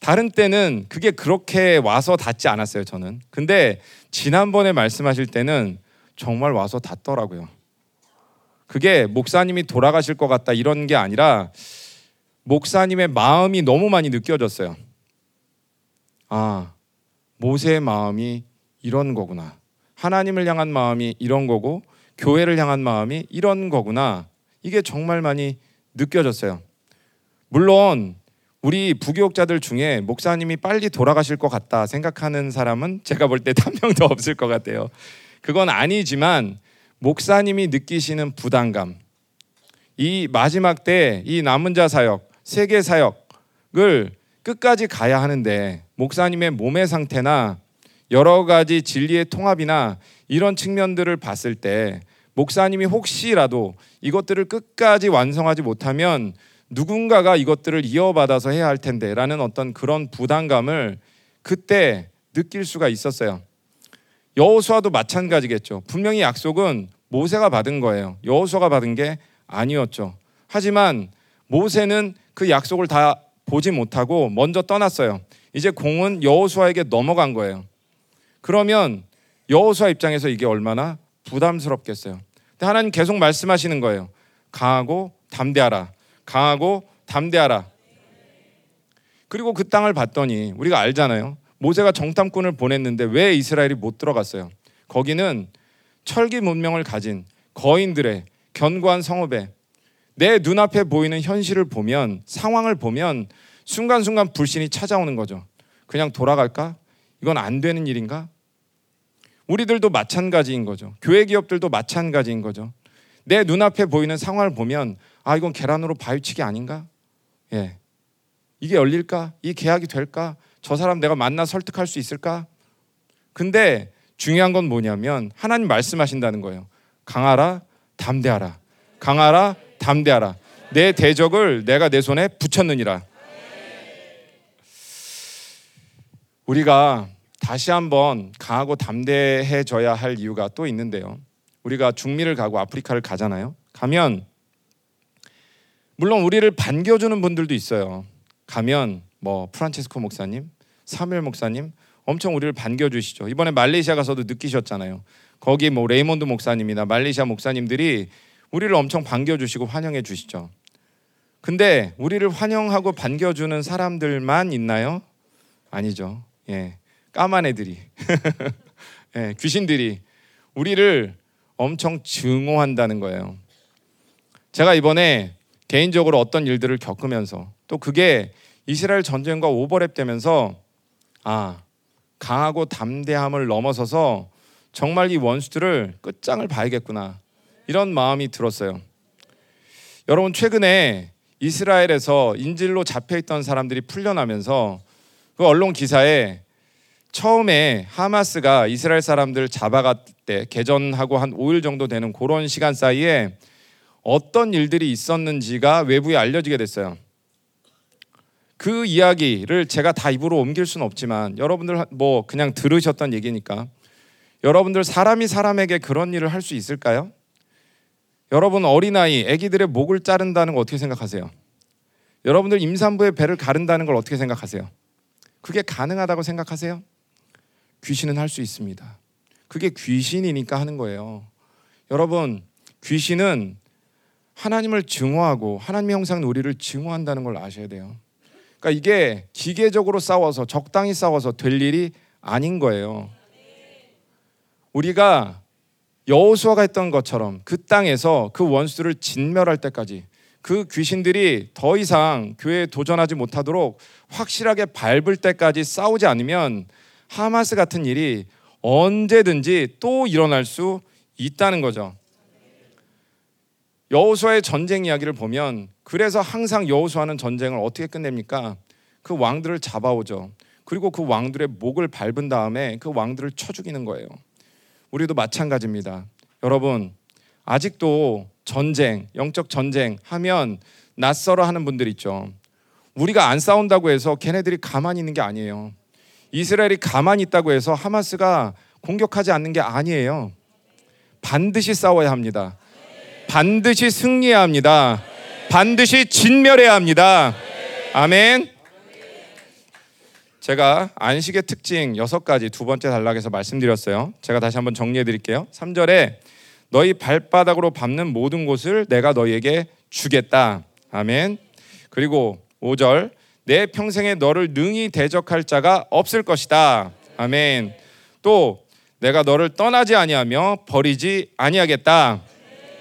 다른 때는 그게 그렇게 와서 닿지 않았어요, 저는. 근데 지난번에 말씀하실 때는 정말 와서 닿더라고요. 그게 목사님이 돌아가실 것 같다 이런 게 아니라 목사님의 마음이 너무 많이 느껴졌어요. 아, 모세의 마음이 이런 거구나. 하나님을 향한 마음이 이런 거고 교회를 향한 마음이 이런 거구나. 이게 정말 많이 느껴졌어요. 물론 우리 부교육자들 중에 목사님이 빨리 돌아가실 것 같다 생각하는 사람은 제가 볼 때 한 명도 없을 것 같아요. 그건 아니지만 목사님이 느끼시는 부담감, 이 마지막 때 이 남은 자 사역, 세계 사역을 끝까지 가야 하는데 목사님의 몸의 상태나 여러 가지 진리의 통합이나 이런 측면들을 봤을 때 목사님이 혹시라도 이것들을 끝까지 완성하지 못하면 누군가가 이것들을 이어받아서 해야 할 텐데 라는 어떤 그런 부담감을 그때 느낄 수가 있었어요. 여호수아도 마찬가지겠죠. 분명히 약속은 모세가 받은 거예요. 여호수아가 받은 게 아니었죠. 하지만 모세는 그 약속을 다 보지 못하고 먼저 떠났어요. 이제 공은 여호수아에게 넘어간 거예요. 그러면 여호수아 입장에서 이게 얼마나 부담스럽겠어요. 근데 하나님 계속 말씀하시는 거예요. 강하고 담대하라, 강하고 담대하라. 그리고 그 땅을 봤더니 우리가 알잖아요. 모세가 정탐꾼을 보냈는데 왜 이스라엘이 못 들어갔어요? 거기는 철기 문명을 가진 거인들의 견고한 성읍에 내 눈앞에 보이는 현실을 보면, 상황을 보면 순간순간 불신이 찾아오는 거죠. 그냥 돌아갈까? 이건 안 되는 일인가? 우리들도 마찬가지인 거죠. 교회 기업들도 마찬가지인 거죠. 내 눈앞에 보이는 상황을 보면 아, 이건 계란으로 바위치기 아닌가? 예, 이게 열릴까? 이 계약이 될까? 저 사람 내가 만나 설득할 수 있을까? 근데 중요한 건 뭐냐면 하나님 말씀하신다는 거예요. 강하라, 담대하라. 강하라, 담대하라. 내 대적을 내가 내 손에 붙였느니라. 우리가 다시 한번 강하고 담대해져야 할 이유가 또 있는데요. 우리가 중미를 가고 아프리카를 가잖아요. 가면 물론 우리를 반겨주는 분들도 있어요. 가면 뭐 프란체스코 목사님, 사무엘 목사님 엄청 우리를 반겨주시죠. 이번에 말레이시아 가서도 느끼셨잖아요. 거기 뭐 레이몬드 목사님이나 말레이시아 목사님들이 우리를 엄청 반겨주시고 환영해 주시죠. 근데 우리를 환영하고 반겨주는 사람들만 있나요? 아니죠. 예, 까만 애들이 예, 귀신들이 우리를 엄청 증오한다는 거예요. 제가 이번에 개인적으로 어떤 일들을 겪으면서 또 그게 이스라엘 전쟁과 오버랩 되면서 아, 강하고 담대함을 넘어서서 정말 이 원수들을 끝장을 봐야겠구나 이런 마음이 들었어요. 여러분, 최근에 이스라엘에서 인질로 잡혀있던 사람들이 풀려나면서 그 언론 기사에 처음에 하마스가 이스라엘 사람들 잡아갔을 때 개전하고 한 5일 정도 되는 그런 시간 사이에 어떤 일들이 있었는지가 외부에 알려지게 됐어요. 그 이야기를 제가 다 입으로 옮길 수는 없지만 여러분들 뭐 그냥 들으셨던 얘기니까 여러분들 사람이 사람에게 그런 일을 할 수 있을까요? 여러분 어린아이, 아기들의 목을 자른다는 거 어떻게 생각하세요? 여러분들 임산부의 배를 가른다는 걸 어떻게 생각하세요? 그게 가능하다고 생각하세요? 귀신은 할 수 있습니다. 그게 귀신이니까 하는 거예요. 여러분, 귀신은 하나님을 증오하고 하나님의 형상 우리를 증오한다는 걸 아셔야 돼요. 그러니까 이게 기계적으로 싸워서 적당히 싸워서 될 일이 아닌 거예요. 우리가 여호수아가 했던 것처럼 그 땅에서 그 원수를 진멸할 때까지 그 귀신들이 더 이상 교회에 도전하지 못하도록 확실하게 밟을 때까지 싸우지 않으면 하마스 같은 일이 언제든지 또 일어날 수 있다는 거죠. 여호수아의 전쟁 이야기를 보면 그래서 항상 여호수아는 전쟁을 어떻게 끝냅니까? 그 왕들을 잡아오죠. 그리고 그 왕들의 목을 밟은 다음에 그 왕들을 쳐 죽이는 거예요. 우리도 마찬가지입니다. 여러분, 아직도 전쟁, 영적 전쟁 하면 낯설어 하는 분들 있죠. 우리가 안 싸운다고 해서 걔네들이 가만히 있는 게 아니에요. 이스라엘이 가만히 있다고 해서 하마스가 공격하지 않는 게 아니에요. 반드시 싸워야 합니다. 반드시 승리해야 합니다. 반드시 진멸해야 합니다. 아멘. 제가 안식의 특징 6가지 두 번째 단락에서 말씀드렸어요. 제가 다시 한번 정리해 드릴게요. 3절에 너희 발바닥으로 밟는 모든 곳을 내가 너희에게 주겠다. 아멘. 그리고 5절 내 평생에 너를 능히 대적할 자가 없을 것이다. 아멘. 또 내가 너를 떠나지 아니하며 버리지 아니하겠다.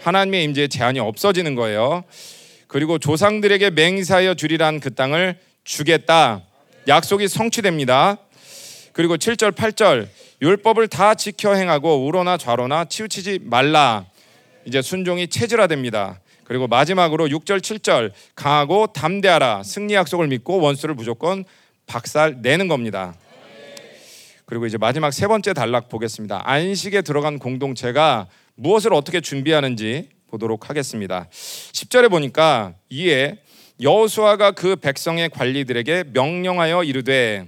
하나님의 임재의 제한이 없어지는 거예요. 그리고 조상들에게 맹세하여 주리란 그 땅을 주겠다. 약속이 성취됩니다. 그리고 7절 8절 율법을 다 지켜 행하고 우로나 좌로나 치우치지 말라. 이제 순종이 체질화됩니다. 그리고 마지막으로 6절 7절 강하고 담대하라. 승리 약속을 믿고 원수를 무조건 박살내는 겁니다. 그리고 이제 마지막 세 번째 단락 보겠습니다. 안식에 들어간 공동체가 무엇을 어떻게 준비하는지 보도록 하겠습니다. 10절에 보니까 이에 여호수아가 그 백성의 관리들에게 명령하여 이르되,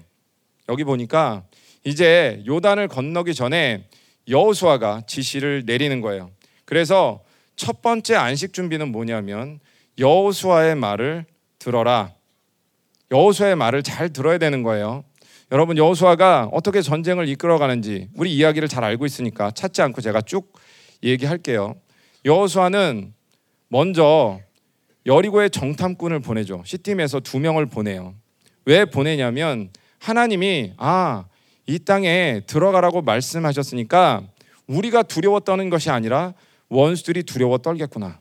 여기 보니까 이제 요단을 건너기 전에 여호수아가 지시를 내리는 거예요. 그래서 첫 번째 안식 준비는 뭐냐면 여호수아의 말을 들어라. 여호수아의 말을 잘 들어야 되는 거예요. 여러분, 여호수아가 어떻게 전쟁을 이끌어가는지 우리 이야기를 잘 알고 있으니까 찾지 않고 제가 쭉 얘기할게요. 여호수아는 먼저 여리고의 정탐꾼을 보내죠. 시딤에서 2명을 보내요. 왜 보내냐면 하나님이 이 땅에 들어가라고 말씀하셨으니까 우리가 두려워 떠는 것이 아니라 원수들이 두려워 떨겠구나.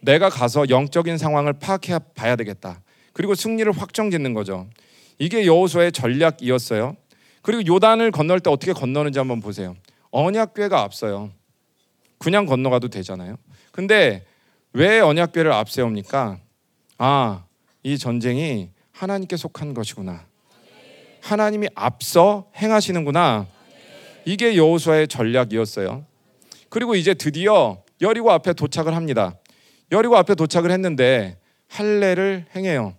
내가 가서 영적인 상황을 파악해 봐야 되겠다. 그리고 승리를 확정짓는 거죠. 이게 여호수아의 전략이었어요. 그리고 요단을 건널 때 어떻게 건너는지 한번 보세요. 언약궤가 앞서요. 그냥 건너가도 되잖아요. 근데 왜 언약궤를 앞세웁니까? 이 전쟁이 하나님께 속한 것이구나. 하나님이 앞서 행하시는구나. 이게 여호수아의 전략이었어요. 그리고 이제 드디어 여리고 앞에 도착을 합니다. 여리고 앞에 도착을 했는데 할례를 행해요.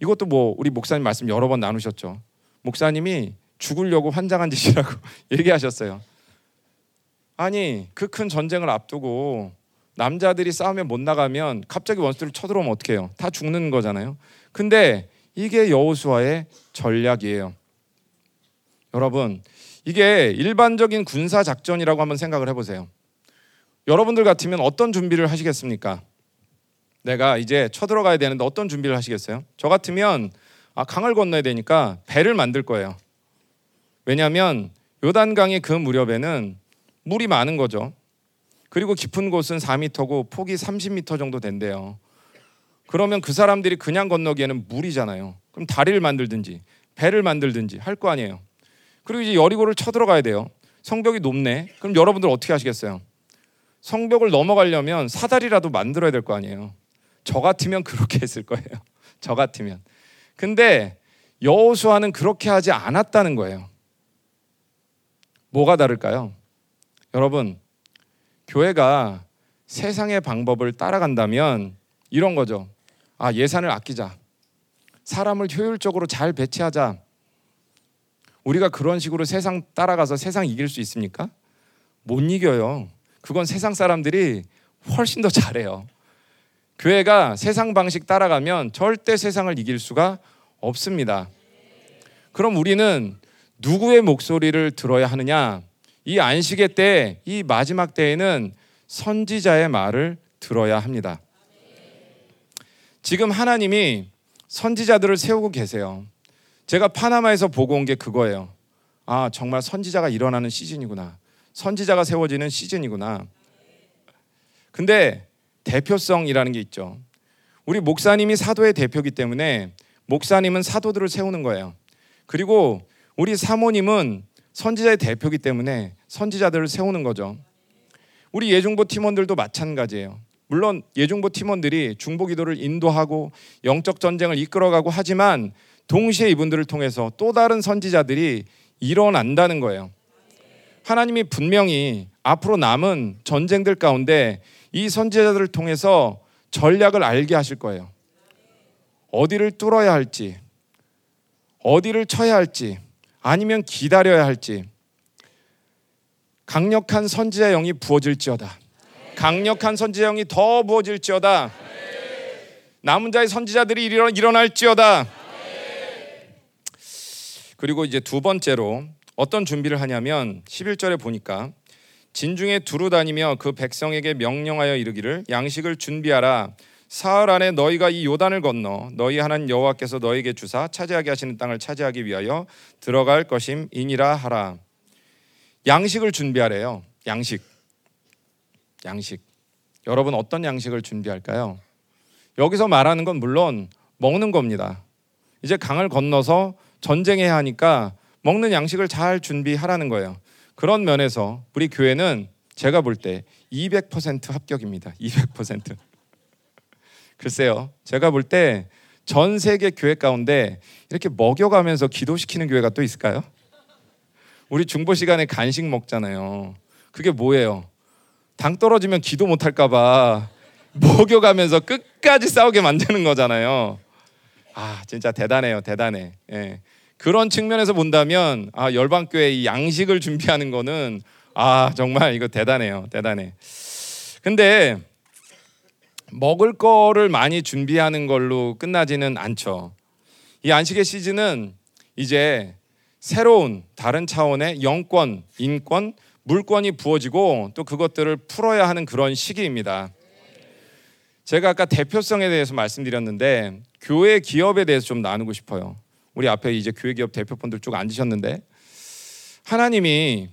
이것도 우리 목사님 말씀 여러 번 나누셨죠. 목사님이 죽으려고 환장한 짓이라고 얘기하셨어요. 아니, 그 큰 전쟁을 앞두고 남자들이 싸우면 못 나가면 갑자기 원수를 쳐들어오면 어떡해요? 다 죽는 거잖아요. 근데 이게 여호수아의 전략이에요. 여러분, 이게 일반적인 군사작전이라고 한번 생각을 해보세요. 여러분들 같으면 어떤 준비를 하시겠습니까? 내가 이제 쳐들어가야 되는데 어떤 준비를 하시겠어요? 저 같으면 강을 건너야 되니까 배를 만들 거예요. 왜냐하면 요단강의 그 무렵에는 물이 많은 거죠. 그리고 깊은 곳은 4m고 폭이 30m 정도 된대요. 그러면 그 사람들이 그냥 건너기에는 물이잖아요. 그럼 다리를 만들든지 배를 만들든지 할 거 아니에요. 그리고 이제 여리고를 쳐들어가야 돼요. 성벽이 높네. 그럼 여러분들 어떻게 하시겠어요? 성벽을 넘어가려면 사다리라도 만들어야 될 거 아니에요. 저 같으면 그렇게 했을 거예요. 저 같으면. 근데 여호수아는 그렇게 하지 않았다는 거예요. 뭐가 다를까요? 여러분, 교회가 세상의 방법을 따라간다면 이런 거죠. 예산을 아끼자. 사람을 효율적으로 잘 배치하자. 우리가 그런 식으로 세상 따라가서 세상 이길 수 있습니까? 못 이겨요. 그건 세상 사람들이 훨씬 더 잘해요. 교회가 세상 방식 따라가면 절대 세상을 이길 수가 없습니다. 그럼 우리는 누구의 목소리를 들어야 하느냐? 이 안식의 때, 이 마지막 때에는 선지자의 말을 들어야 합니다. 지금 하나님이 선지자들을 세우고 계세요. 제가 파나마에서 보고 온 게 그거예요. 아, 정말 선지자가 일어나는 시즌이구나. 선지자가 세워지는 시즌이구나. 근데 대표성이라는 게 있죠. 우리 목사님이 사도의 대표이기 때문에 목사님은 사도들을 세우는 거예요. 그리고 우리 사모님은 선지자의 대표이기 때문에 선지자들을 세우는 거죠. 우리 예중보 팀원들도 마찬가지예요. 물론 예중보 팀원들이 중보 기도를 인도하고 영적 전쟁을 이끌어가고 하지만 동시에 이분들을 통해서 또 다른 선지자들이 일어난다는 거예요. 하나님이 분명히 앞으로 남은 전쟁들 가운데 이 선지자들을 통해서 전략을 알게 하실 거예요. 어디를 뚫어야 할지, 어디를 쳐야 할지, 아니면 기다려야 할지. 강력한 선지자 영이 부어질지어다. 강력한 선지자 영이 더 부어질지어다. 남은 자의 선지자들이 일어날지어다. 그리고 이제 두 번째로 어떤 준비를 하냐면 11절에 보니까 진중에 두루 다니며 그 백성에게 명령하여 이르기를 양식을 준비하라. 사흘 안에 너희가 이 요단을 건너 너희 하나님 여호와께서 너희에게 주사 차지하게 하시는 땅을 차지하기 위하여 들어갈 것임이니라 하라. 양식을 준비하래요. 양식. 여러분 어떤 양식을 준비할까요? 여기서 말하는 건 물론 먹는 겁니다. 이제 강을 건너서 전쟁해야 하니까 먹는 양식을 잘 준비하라는 거예요. 그런 면에서 우리 교회는 제가 볼 때 200% 합격입니다. 200%. 글쎄요, 제가 볼 때 전 세계 교회 가운데 이렇게 먹여가면서 기도시키는 교회가 또 있을까요? 우리 중보 시간에 간식 먹잖아요. 그게 뭐예요? 당 떨어지면 기도 못할까 봐 먹여가면서 끝까지 싸우게 만드는 거잖아요. 아, 진짜 대단해요. 대단해. 예. 그런 측면에서 본다면 아, 열방교회 이 양식을 준비하는 거는 아, 정말 이거 대단해요. 대단해. 근데 먹을 거를 많이 준비하는 걸로 끝나지는 않죠. 이 안식의 시즌은 이제 새로운 다른 차원의 영권, 인권, 물권이 부어지고 또 그것들을 풀어야 하는 그런 시기입니다. 제가 아까 대표성에 대해서 말씀드렸는데 교회 기업에 대해서 좀 나누고 싶어요. 우리 앞에 이제 교회 기업 대표분들 쭉 앉으셨는데 하나님이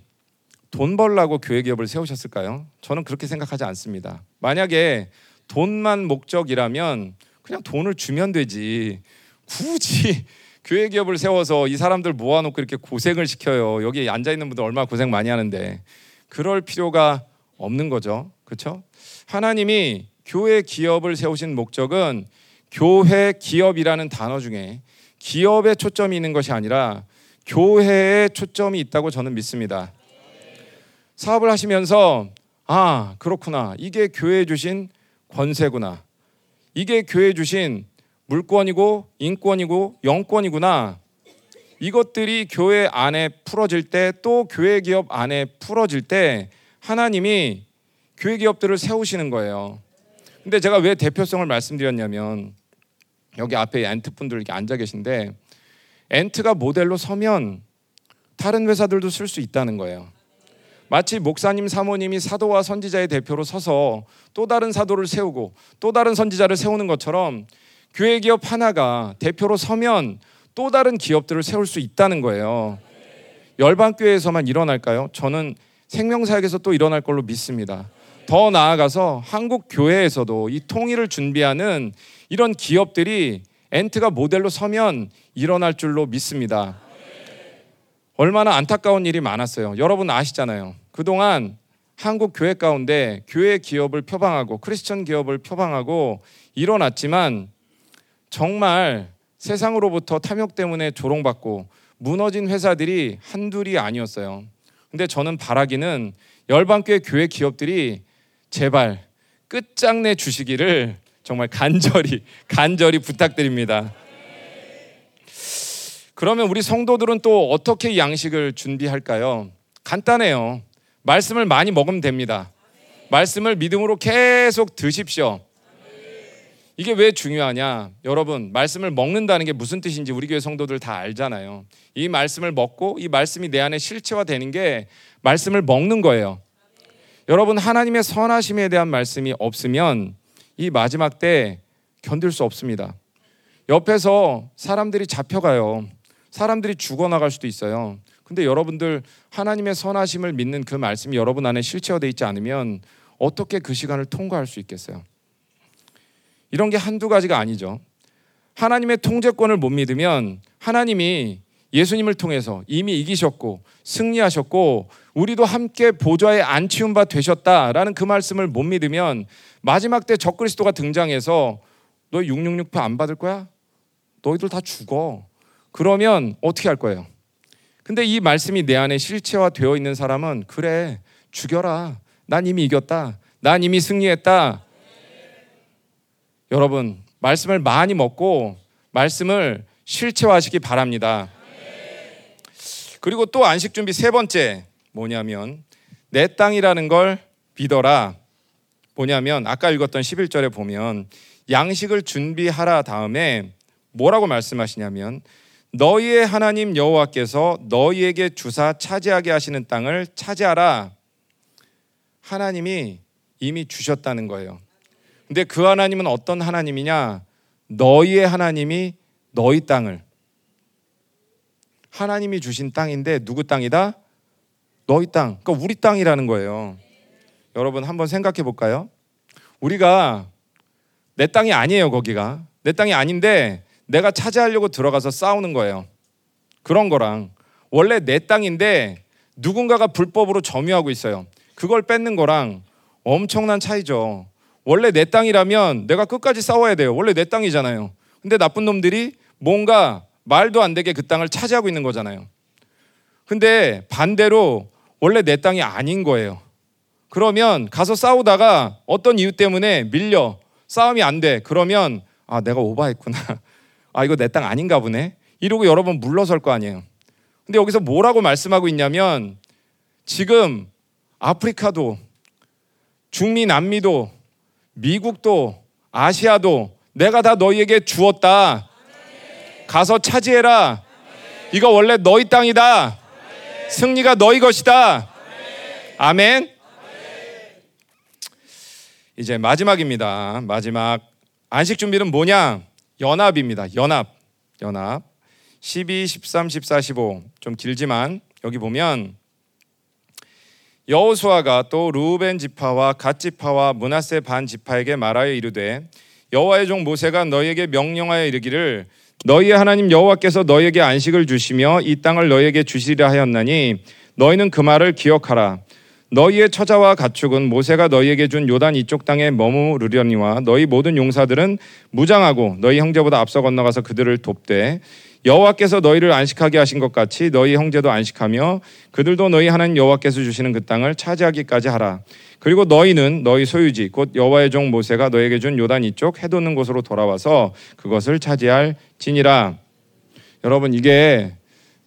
돈 벌라고 교회 기업을 세우셨을까요? 저는 그렇게 생각하지 않습니다. 만약에 돈만 목적이라면 그냥 돈을 주면 되지 굳이 교회 기업을 세워서 이 사람들 모아놓고 이렇게 고생을 시켜요. 여기 앉아있는 분들 얼마나 고생 많이 하는데 그럴 필요가 없는 거죠. 그렇죠? 하나님이 교회 기업을 세우신 목적은 교회 기업이라는 단어 중에 기업에 초점이 있는 것이 아니라 교회에 초점이 있다고 저는 믿습니다. 사업을 하시면서 아, 그렇구나. 이게 교회에 주신 권세구나. 이게 교회에 주신 물권이고 인권이고 영권이구나. 이것들이 교회 안에 풀어질 때 또 교회 기업 안에 풀어질 때 하나님이 교회 기업들을 세우시는 거예요. 근데 제가 왜 대표성을 말씀드렸냐면 여기 앞에 엔트 분들 이렇게 앉아 계신데 엔트가 모델로 서면 다른 회사들도 쓸 수 있다는 거예요. 마치 목사님, 사모님이 사도와 선지자의 대표로 서서 또 다른 사도를 세우고 또 다른 선지자를 세우는 것처럼 교회 기업 하나가 대표로 서면 또 다른 기업들을 세울 수 있다는 거예요. 열방교회에서만 일어날까요? 저는 생명사역에서 또 일어날 걸로 믿습니다. 더 나아가서 한국 교회에서도 이 통일을 준비하는 이런 기업들이 엔트가 모델로 서면 일어날 줄로 믿습니다. 얼마나 안타까운 일이 많았어요. 여러분 아시잖아요. 그동안 한국 교회 가운데 교회 기업을 표방하고 크리스천 기업을 표방하고 일어났지만 정말 세상으로부터 탐욕 때문에 조롱받고 무너진 회사들이 한둘이 아니었어요. 근데 저는 바라기는 열방교회 교회 기업들이 제발 끝장내 주시기를 정말 간절히 부탁드립니다. 그러면 우리 성도들은 또 어떻게 양식을 준비할까요? 간단해요. 말씀을 많이 먹으면 됩니다. 말씀을 믿음으로 계속 드십시오. 이게 왜 중요하냐? 여러분, 말씀을 먹는다는 게 무슨 뜻인지 우리 교회 성도들 다 알잖아요. 이 말씀을 먹고 이 말씀이 내 안에 실체화되는 게 말씀을 먹는 거예요. 여러분, 하나님의 선하심에 대한 말씀이 없으면 이 마지막 때 견딜 수 없습니다. 옆에서 사람들이 잡혀가요. 사람들이 죽어나갈 수도 있어요. 근데 여러분들 하나님의 선하심을 믿는 그 말씀이 여러분 안에 실체화되어 있지 않으면 어떻게 그 시간을 통과할 수 있겠어요? 이런 게 한두 가지가 아니죠. 하나님의 통제권을 못 믿으면 하나님이 예수님을 통해서 이미 이기셨고 승리하셨고 우리도 함께 보좌에 안치운 바 되셨다라는 그 말씀을 못 믿으면 마지막 때 적그리스도가 등장해서 너 666표 안 받을 거야? 너희들 다 죽어. 그러면 어떻게 할 거예요? 근데 이 말씀이 내 안에 실체화되어 있는 사람은 그래, 죽여라. 난 이미 이겼다. 난 이미 승리했다. 여러분, 말씀을 많이 먹고 말씀을 실체화하시기 바랍니다. 그리고 또 안식 준비 세 번째 뭐냐면 내 땅이라는 걸 믿어라. 뭐냐면 아까 읽었던 11절에 보면 양식을 준비하라 다음에 뭐라고 말씀하시냐면 너희의 하나님 여호와께서 너희에게 주사 차지하게 하시는 땅을 차지하라. 하나님이 이미 주셨다는 거예요. 근데 그 하나님은 어떤 하나님이냐? 너희의 하나님이 너희 땅을, 하나님이 주신 땅인데 누구 땅이다? 너희 땅. 그러니까 우리 땅이라는 거예요. 여러분, 한번 생각해 볼까요? 우리가 내 땅이 아니에요. 거기가 내 땅이 아닌데 내가 차지하려고 들어가서 싸우는 거예요. 그런 거랑 원래 내 땅인데 누군가가 불법으로 점유하고 있어요. 그걸 뺏는 거랑 엄청난 차이죠. 원래 내 땅이라면 내가 끝까지 싸워야 돼요. 원래 내 땅이잖아요. 근데 나쁜 놈들이 뭔가 말도 안 되게 그 땅을 차지하고 있는 거잖아요. 근데 반대로 원래 내 땅이 아닌 거예요. 그러면 가서 싸우다가 어떤 이유 때문에 밀려. 싸움이 안 돼. 그러면 아, 내가 오바했구나. 아, 이거 내 땅 아닌가 보네. 이러고 여러분 물러설 거 아니에요. 근데 여기서 뭐라고 말씀하고 있냐면 지금 아프리카도, 중미, 남미도, 미국도, 아시아도 내가 다 너희에게 주었다. 가서 차지해라. 이거 원래 너희 땅이다. 승리가 너희 것이다. 아멘. 이제 마지막입니다. 마지막 안식 준비는 뭐냐? 연합입니다. 연합 12, 13, 14, 15 좀 길지만 여기 보면 여호수아가 또 르우벤 지파와 갓 지파와 므낫세 반 지파에게 말하여 이르되 여호와의 종 모세가 너희에게 명령하여 이르기를 너희의 하나님 여호와께서 너희에게 안식을 주시며 이 땅을 너희에게 주시리라 하였나니 너희는 그 말을 기억하라. 너희의 처자와 가축은 모세가 너희에게 준 요단 이쪽 땅에 머무르려니와 너희 모든 용사들은 무장하고 너희 형제보다 앞서 건너가서 그들을 돕되 여호와께서 너희를 안식하게 하신 것 같이 너희 형제도 안식하며 그들도 너희 하나님 여호와께서 주시는 그 땅을 차지하기까지 하라. 그리고 너희는 너희 소유지 곧 여호와의 종 모세가 너희에게 준 요단 이쪽 해돋는 곳으로 돌아와서 그것을 차지할 지니라. 여러분, 이게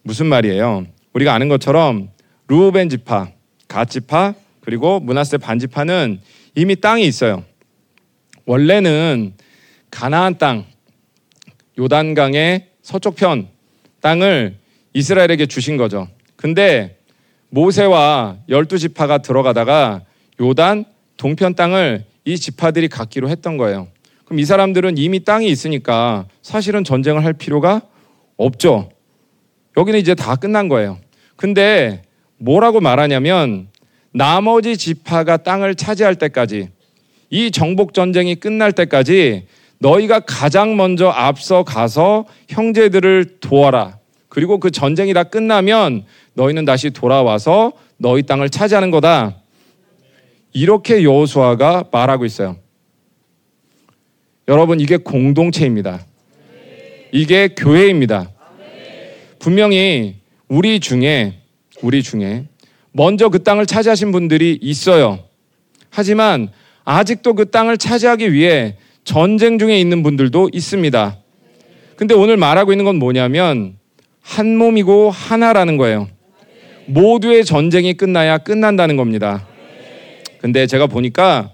무슨 말이에요? 우리가 아는 것처럼 르우벤 지파, 갓 지파 그리고 므낫세 반 지파는 이미 땅이 있어요. 원래는 가나안 땅, 요단강의 서쪽편 땅을 이스라엘에게 주신 거죠. 근데 모세와 12지파가 들어가다가 요단 동편 땅을 이 지파들이 갖기로 했던 거예요. 그럼 이 사람들은 이미 땅이 있으니까 사실은 전쟁을 할 필요가 없죠. 여기는 이제 다 끝난 거예요. 근데 뭐라고 말하냐면 나머지 지파가 땅을 차지할 때까지, 이 정복전쟁이 끝날 때까지 너희가 가장 먼저 앞서 가서 형제들을 도와라. 그리고 그 전쟁이 다 끝나면 너희는 다시 돌아와서 너희 땅을 차지하는 거다. 이렇게 여호수아가 말하고 있어요. 여러분, 이게 공동체입니다. 이게 교회입니다. 분명히 우리 중에 먼저 그 땅을 차지하신 분들이 있어요. 하지만 아직도 그 땅을 차지하기 위해 전쟁 중에 있는 분들도 있습니다. 근데 오늘 말하고 있는 건 뭐냐면 한 몸이고 하나라는 거예요. 모두의 전쟁이 끝나야 끝난다는 겁니다. 근데 제가 보니까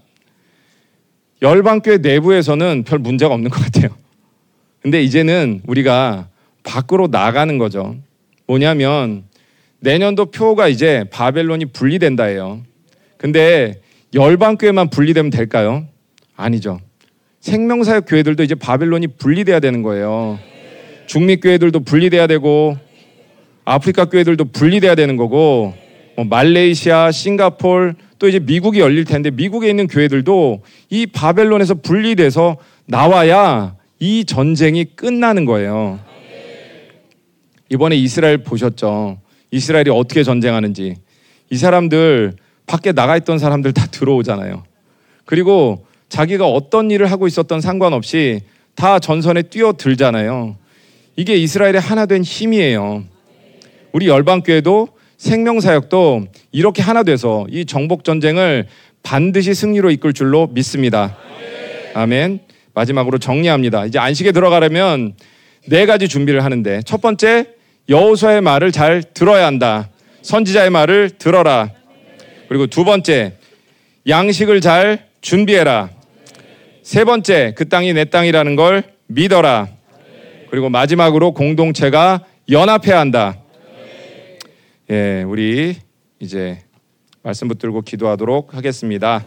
열방교회 내부에서는 별 문제가 없는 것 같아요. 근데 이제는 우리가 밖으로 나가는 거죠. 뭐냐면 내년도 표가 이제 바벨론이 분리된다 해요. 근데 열방교회만 분리되면 될까요? 아니죠. 생명사역 교회들도 이제 바벨론이 분리돼야 되는 거예요. 중미 교회들도 분리돼야 되고 아프리카 교회들도 분리돼야 되는 거고 뭐 말레이시아, 싱가포르 또 이제 미국이 열릴 텐데 미국에 있는 교회들도 이 바벨론에서 분리돼서 나와야 이 전쟁이 끝나는 거예요. 이번에 이스라엘 보셨죠? 이스라엘이 어떻게 전쟁하는지. 이 사람들 밖에 나가 있던 사람들 다 들어오잖아요. 그리고 자기가 어떤 일을 하고 있었던 상관없이 다 전선에 뛰어들잖아요. 이게 이스라엘의 하나 된 힘이에요. 우리 열방교회도 생명사역도 이렇게 하나 돼서 이 정복전쟁을 반드시 승리로 이끌 줄로 믿습니다. 아멘. 마지막으로 정리합니다. 이제 안식에 들어가려면 4가지 준비를 하는데 첫 번째, 여호수아의 말을 잘 들어야 한다. 선지자의 말을 들어라. 그리고 두 번째, 양식을 잘 준비해라. 세 번째, 그 땅이 내 땅이라는 걸 믿어라. 그리고 마지막으로 공동체가 연합해야 한다. 예, 우리 이제 말씀 붙들고 기도하도록 하겠습니다.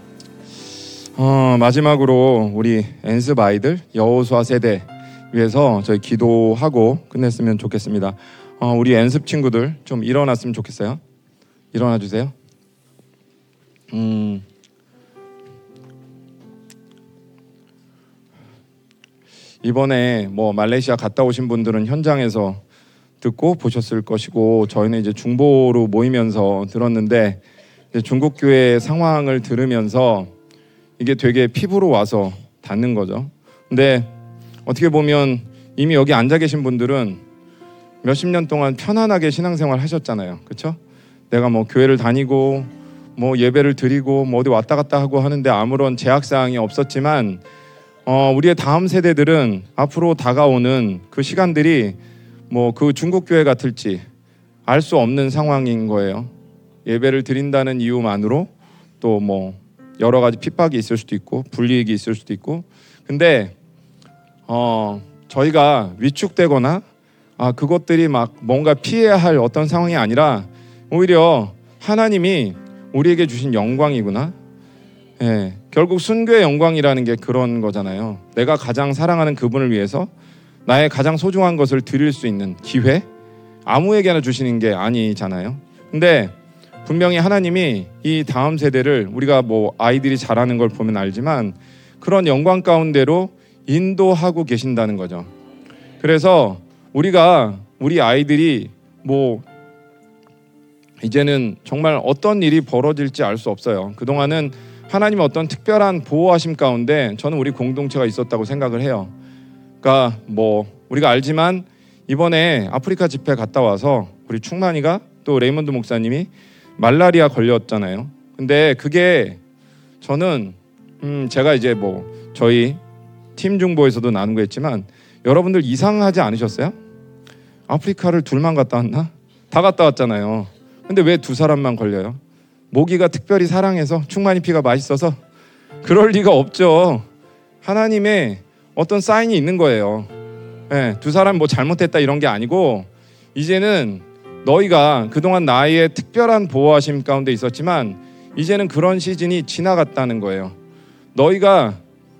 마지막으로 우리 엔습 아이들 여호수아 세대 위해서 저희 기도하고 끝냈으면 좋겠습니다. 우리 엔습 친구들 좀 일어났으면 좋겠어요. 일어나 주세요. 이번에 뭐 말레이시아 갔다 오신 분들은 현장에서 듣고 보셨을 것이고 저희는 이제 중보로 모이면서 들었는데 중국 교회 상황을 들으면서 이게 되게 피부로 와서 닿는 거죠. 근데 어떻게 보면 이미 여기 앉아 계신 분들은 몇십 년 동안 편안하게 신앙생활 하셨잖아요. 그렇죠? 내가 뭐 교회를 다니고 뭐 예배를 드리고 뭐 어디 왔다 갔다 하고 하는데 아무런 제약사항이 없었지만 우리의 다음 세대들은 앞으로 다가오는 그 시간들이 뭐 그 중국 교회 같을지 알 수 없는 상황인 거예요. 예배를 드린다는 이유만으로 또 뭐 여러 가지 핍박이 있을 수도 있고 불이익이 있을 수도 있고 근데 저희가 위축되거나 그것들이 막 뭔가 피해야 할 어떤 상황이 아니라 오히려 하나님이 우리에게 주신 영광이구나. 예, 결국 순교의 영광이라는 게 그런 거잖아요. 내가 가장 사랑하는 그분을 위해서 나의 가장 소중한 것을 드릴 수 있는 기회, 아무에게나 주시는 게 아니잖아요. 근데 분명히 하나님이 이 다음 세대를 우리가 뭐 아이들이 자라는 걸 보면 알지만 그런 영광 가운데로 인도하고 계신다는 거죠. 그래서 우리가 우리 아이들이 뭐 이제는 정말 어떤 일이 벌어질지 알 수 없어요. 그동안은 하나님의 어떤 특별한 보호하심 가운데 저는 우리 공동체가 있었다고 생각을 해요. 그러니까 뭐 우리가 알지만 이번에 아프리카 집회 갔다 와서 우리 충만이가 또 레이먼드 목사님이 말라리아 걸렸잖아요. 근데 그게 저는 제가 이제 뭐 저희 팀 중보에서도 나누고 했지만 여러분들 이상하지 않으셨어요? 아프리카를 둘만 갔다 왔나? 다 갔다 왔잖아요. 근데 왜 2사람만 걸려요? 모기가 특별히 사랑해서 충만이 피가 맛있어서? 그럴 리가 없죠. 하나님의 어떤 사인이 있는 거예요. 네, 2사람 뭐 잘못했다 이런 게 아니고 이제는 너희가 그동안 나의 특별한 보호하심 가운데 있었지만 이제는 그런 시즌이 지나갔다는 거예요. 너희가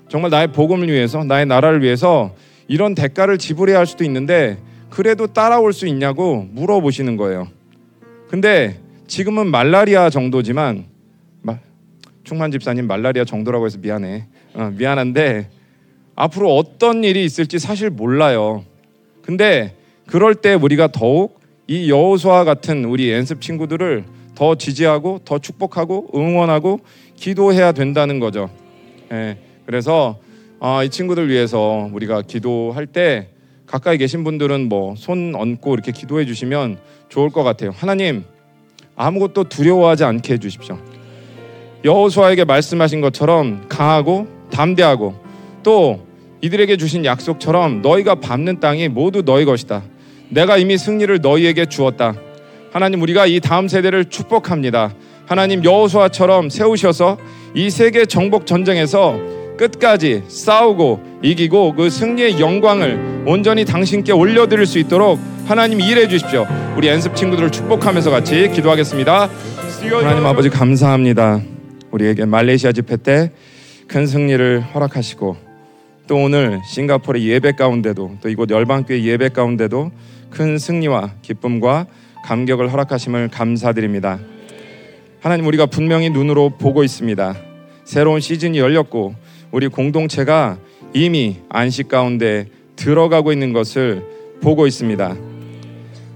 정말 나의 복음을 위해서 나의 나라를 위해서 이런 대가를 지불해야 할 수도 있는데 그래도 따라올 수 있냐고 물어보시는 거예요. 근데 지금은 말라리아 정도지만 충만 집사님 말라리아 정도라고 해서 미안해. 미안한데 앞으로 어떤 일이 있을지 사실 몰라요. 근데 그럴 때 우리가 더욱 이 여호수아 같은 우리 엔습 친구들을 더 지지하고 더 축복하고 응원하고 기도해야 된다는 거죠. 예, 그래서 이 친구들 위해서 우리가 기도할 때 가까이 계신 분들은 뭐 손 얹고 이렇게 기도해 주시면 좋을 것 같아요. 하나님 아무것도 두려워하지 않게 해주십시오. 여호수아에게 말씀하신 것처럼 강하고 담대하고 또 이들에게 주신 약속처럼 너희가 밟는 땅이 모두 너희 것이다. 내가 이미 승리를 너희에게 주었다. 하나님, 우리가 이 다음 세대를 축복합니다. 하나님, 여호수아처럼 세우셔서 이 세계 정복 전쟁에서 끝까지 싸우고 이기고 그 승리의 영광을 온전히 당신께 올려드릴 수 있도록 하나님 일해 주십시오. 우리 연습 친구들을 축복하면서 같이 기도하겠습니다. 하나님 아버지, 감사합니다. 우리에게 말레이시아 집회 때 큰 승리를 허락하시고, 또 오늘 싱가포르의 예배 가운데도, 또 이곳 열방교회 예배 가운데도 큰 승리와 기쁨과 감격을 허락하심을 감사드립니다. 하나님, 우리가 분명히 눈으로 보고 있습니다. 새로운 시즌이 열렸고 우리 공동체가 이미 안식 가운데 들어가고 있는 것을 보고 있습니다.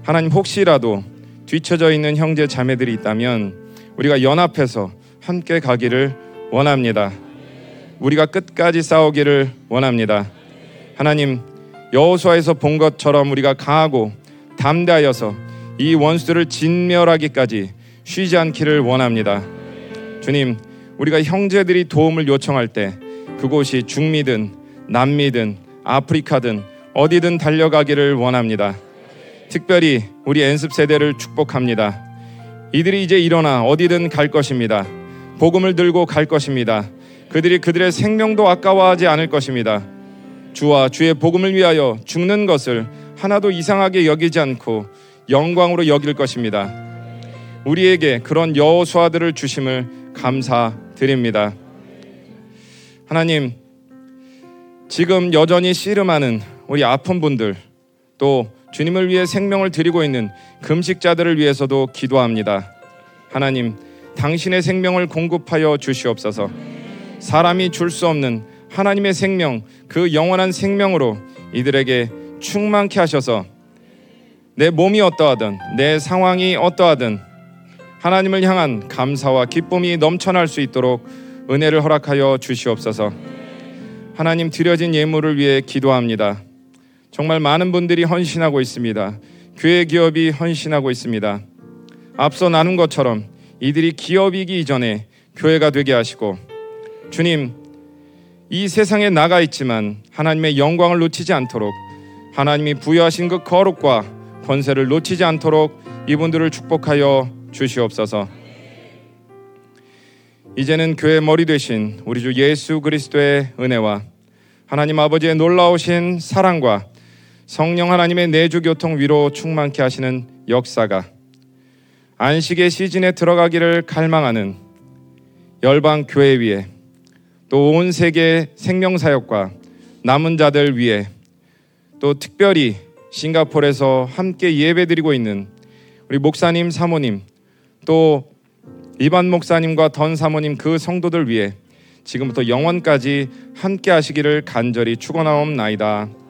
하나님, 혹시라도 뒤처져 있는 형제 자매들이 있다면 우리가 연합해서 함께 가기를 원합니다. 우리가 끝까지 싸우기를 원합니다. 하나님, 여호수아에서 본 것처럼 우리가 강하고 담대하여서 이 원수들을 진멸하기까지 쉬지 않기를 원합니다. 주님, 우리가 형제들이 도움을 요청할 때 그곳이 중미든 남미든 아프리카든 어디든 달려가기를 원합니다. 특별히 우리 엔습 세대를 축복합니다. 이들이 이제 일어나 어디든 갈 것입니다. 복음을 들고 갈 것입니다. 그들이 그들의 생명도 아까워하지 않을 것입니다. 주와 주의 복음을 위하여 죽는 것을 하나도 이상하게 여기지 않고 영광으로 여길 것입니다. 우리에게 그런 여호수아들을 주심을 감사드립니다. 하나님, 지금 여전히 씨름하는 우리 아픈 분들, 또 주님을 위해 생명을 드리고 있는 금식자들을 위해서도 기도합니다. 하나님, 당신의 생명을 공급하여 주시옵소서. 사람이 줄 수 없는 하나님의 생명, 그 영원한 생명으로 이들에게 충만케 하셔서 내 몸이 어떠하든 내 상황이 어떠하든 하나님을 향한 감사와 기쁨이 넘쳐날 수 있도록 은혜를 허락하여 주시옵소서. 하나님, 드려진 예물을 위해 기도합니다. 정말 많은 분들이 헌신하고 있습니다. 교회 기업이 헌신하고 있습니다. 앞서 나눈 것처럼 이들이 기업이기 이전에 교회가 되게 하시고, 주님, 이 세상에 나가 있지만 하나님의 영광을 놓치지 않도록, 하나님이 부여하신 그 거룩과 권세를 놓치지 않도록 이분들을 축복하여 주시옵소서. 이제는 교회 머리 되신 우리 주 예수 그리스도의 은혜와 하나님 아버지의 놀라우신 사랑과 성령 하나님의 내주교통 위로 충만케 하시는 역사가 안식의 시즌에 들어가기를 갈망하는 열방교회 위에, 또 온 세계 생명사역과 남은 자들 위에, 또 특별히 싱가포르에서 함께 예배드리고 있는 우리 목사님, 사모님, 또 이반 목사님과 던 사모님 그 성도들 위에 지금부터 영원까지 함께 하시기를 간절히 축원하옵나이다.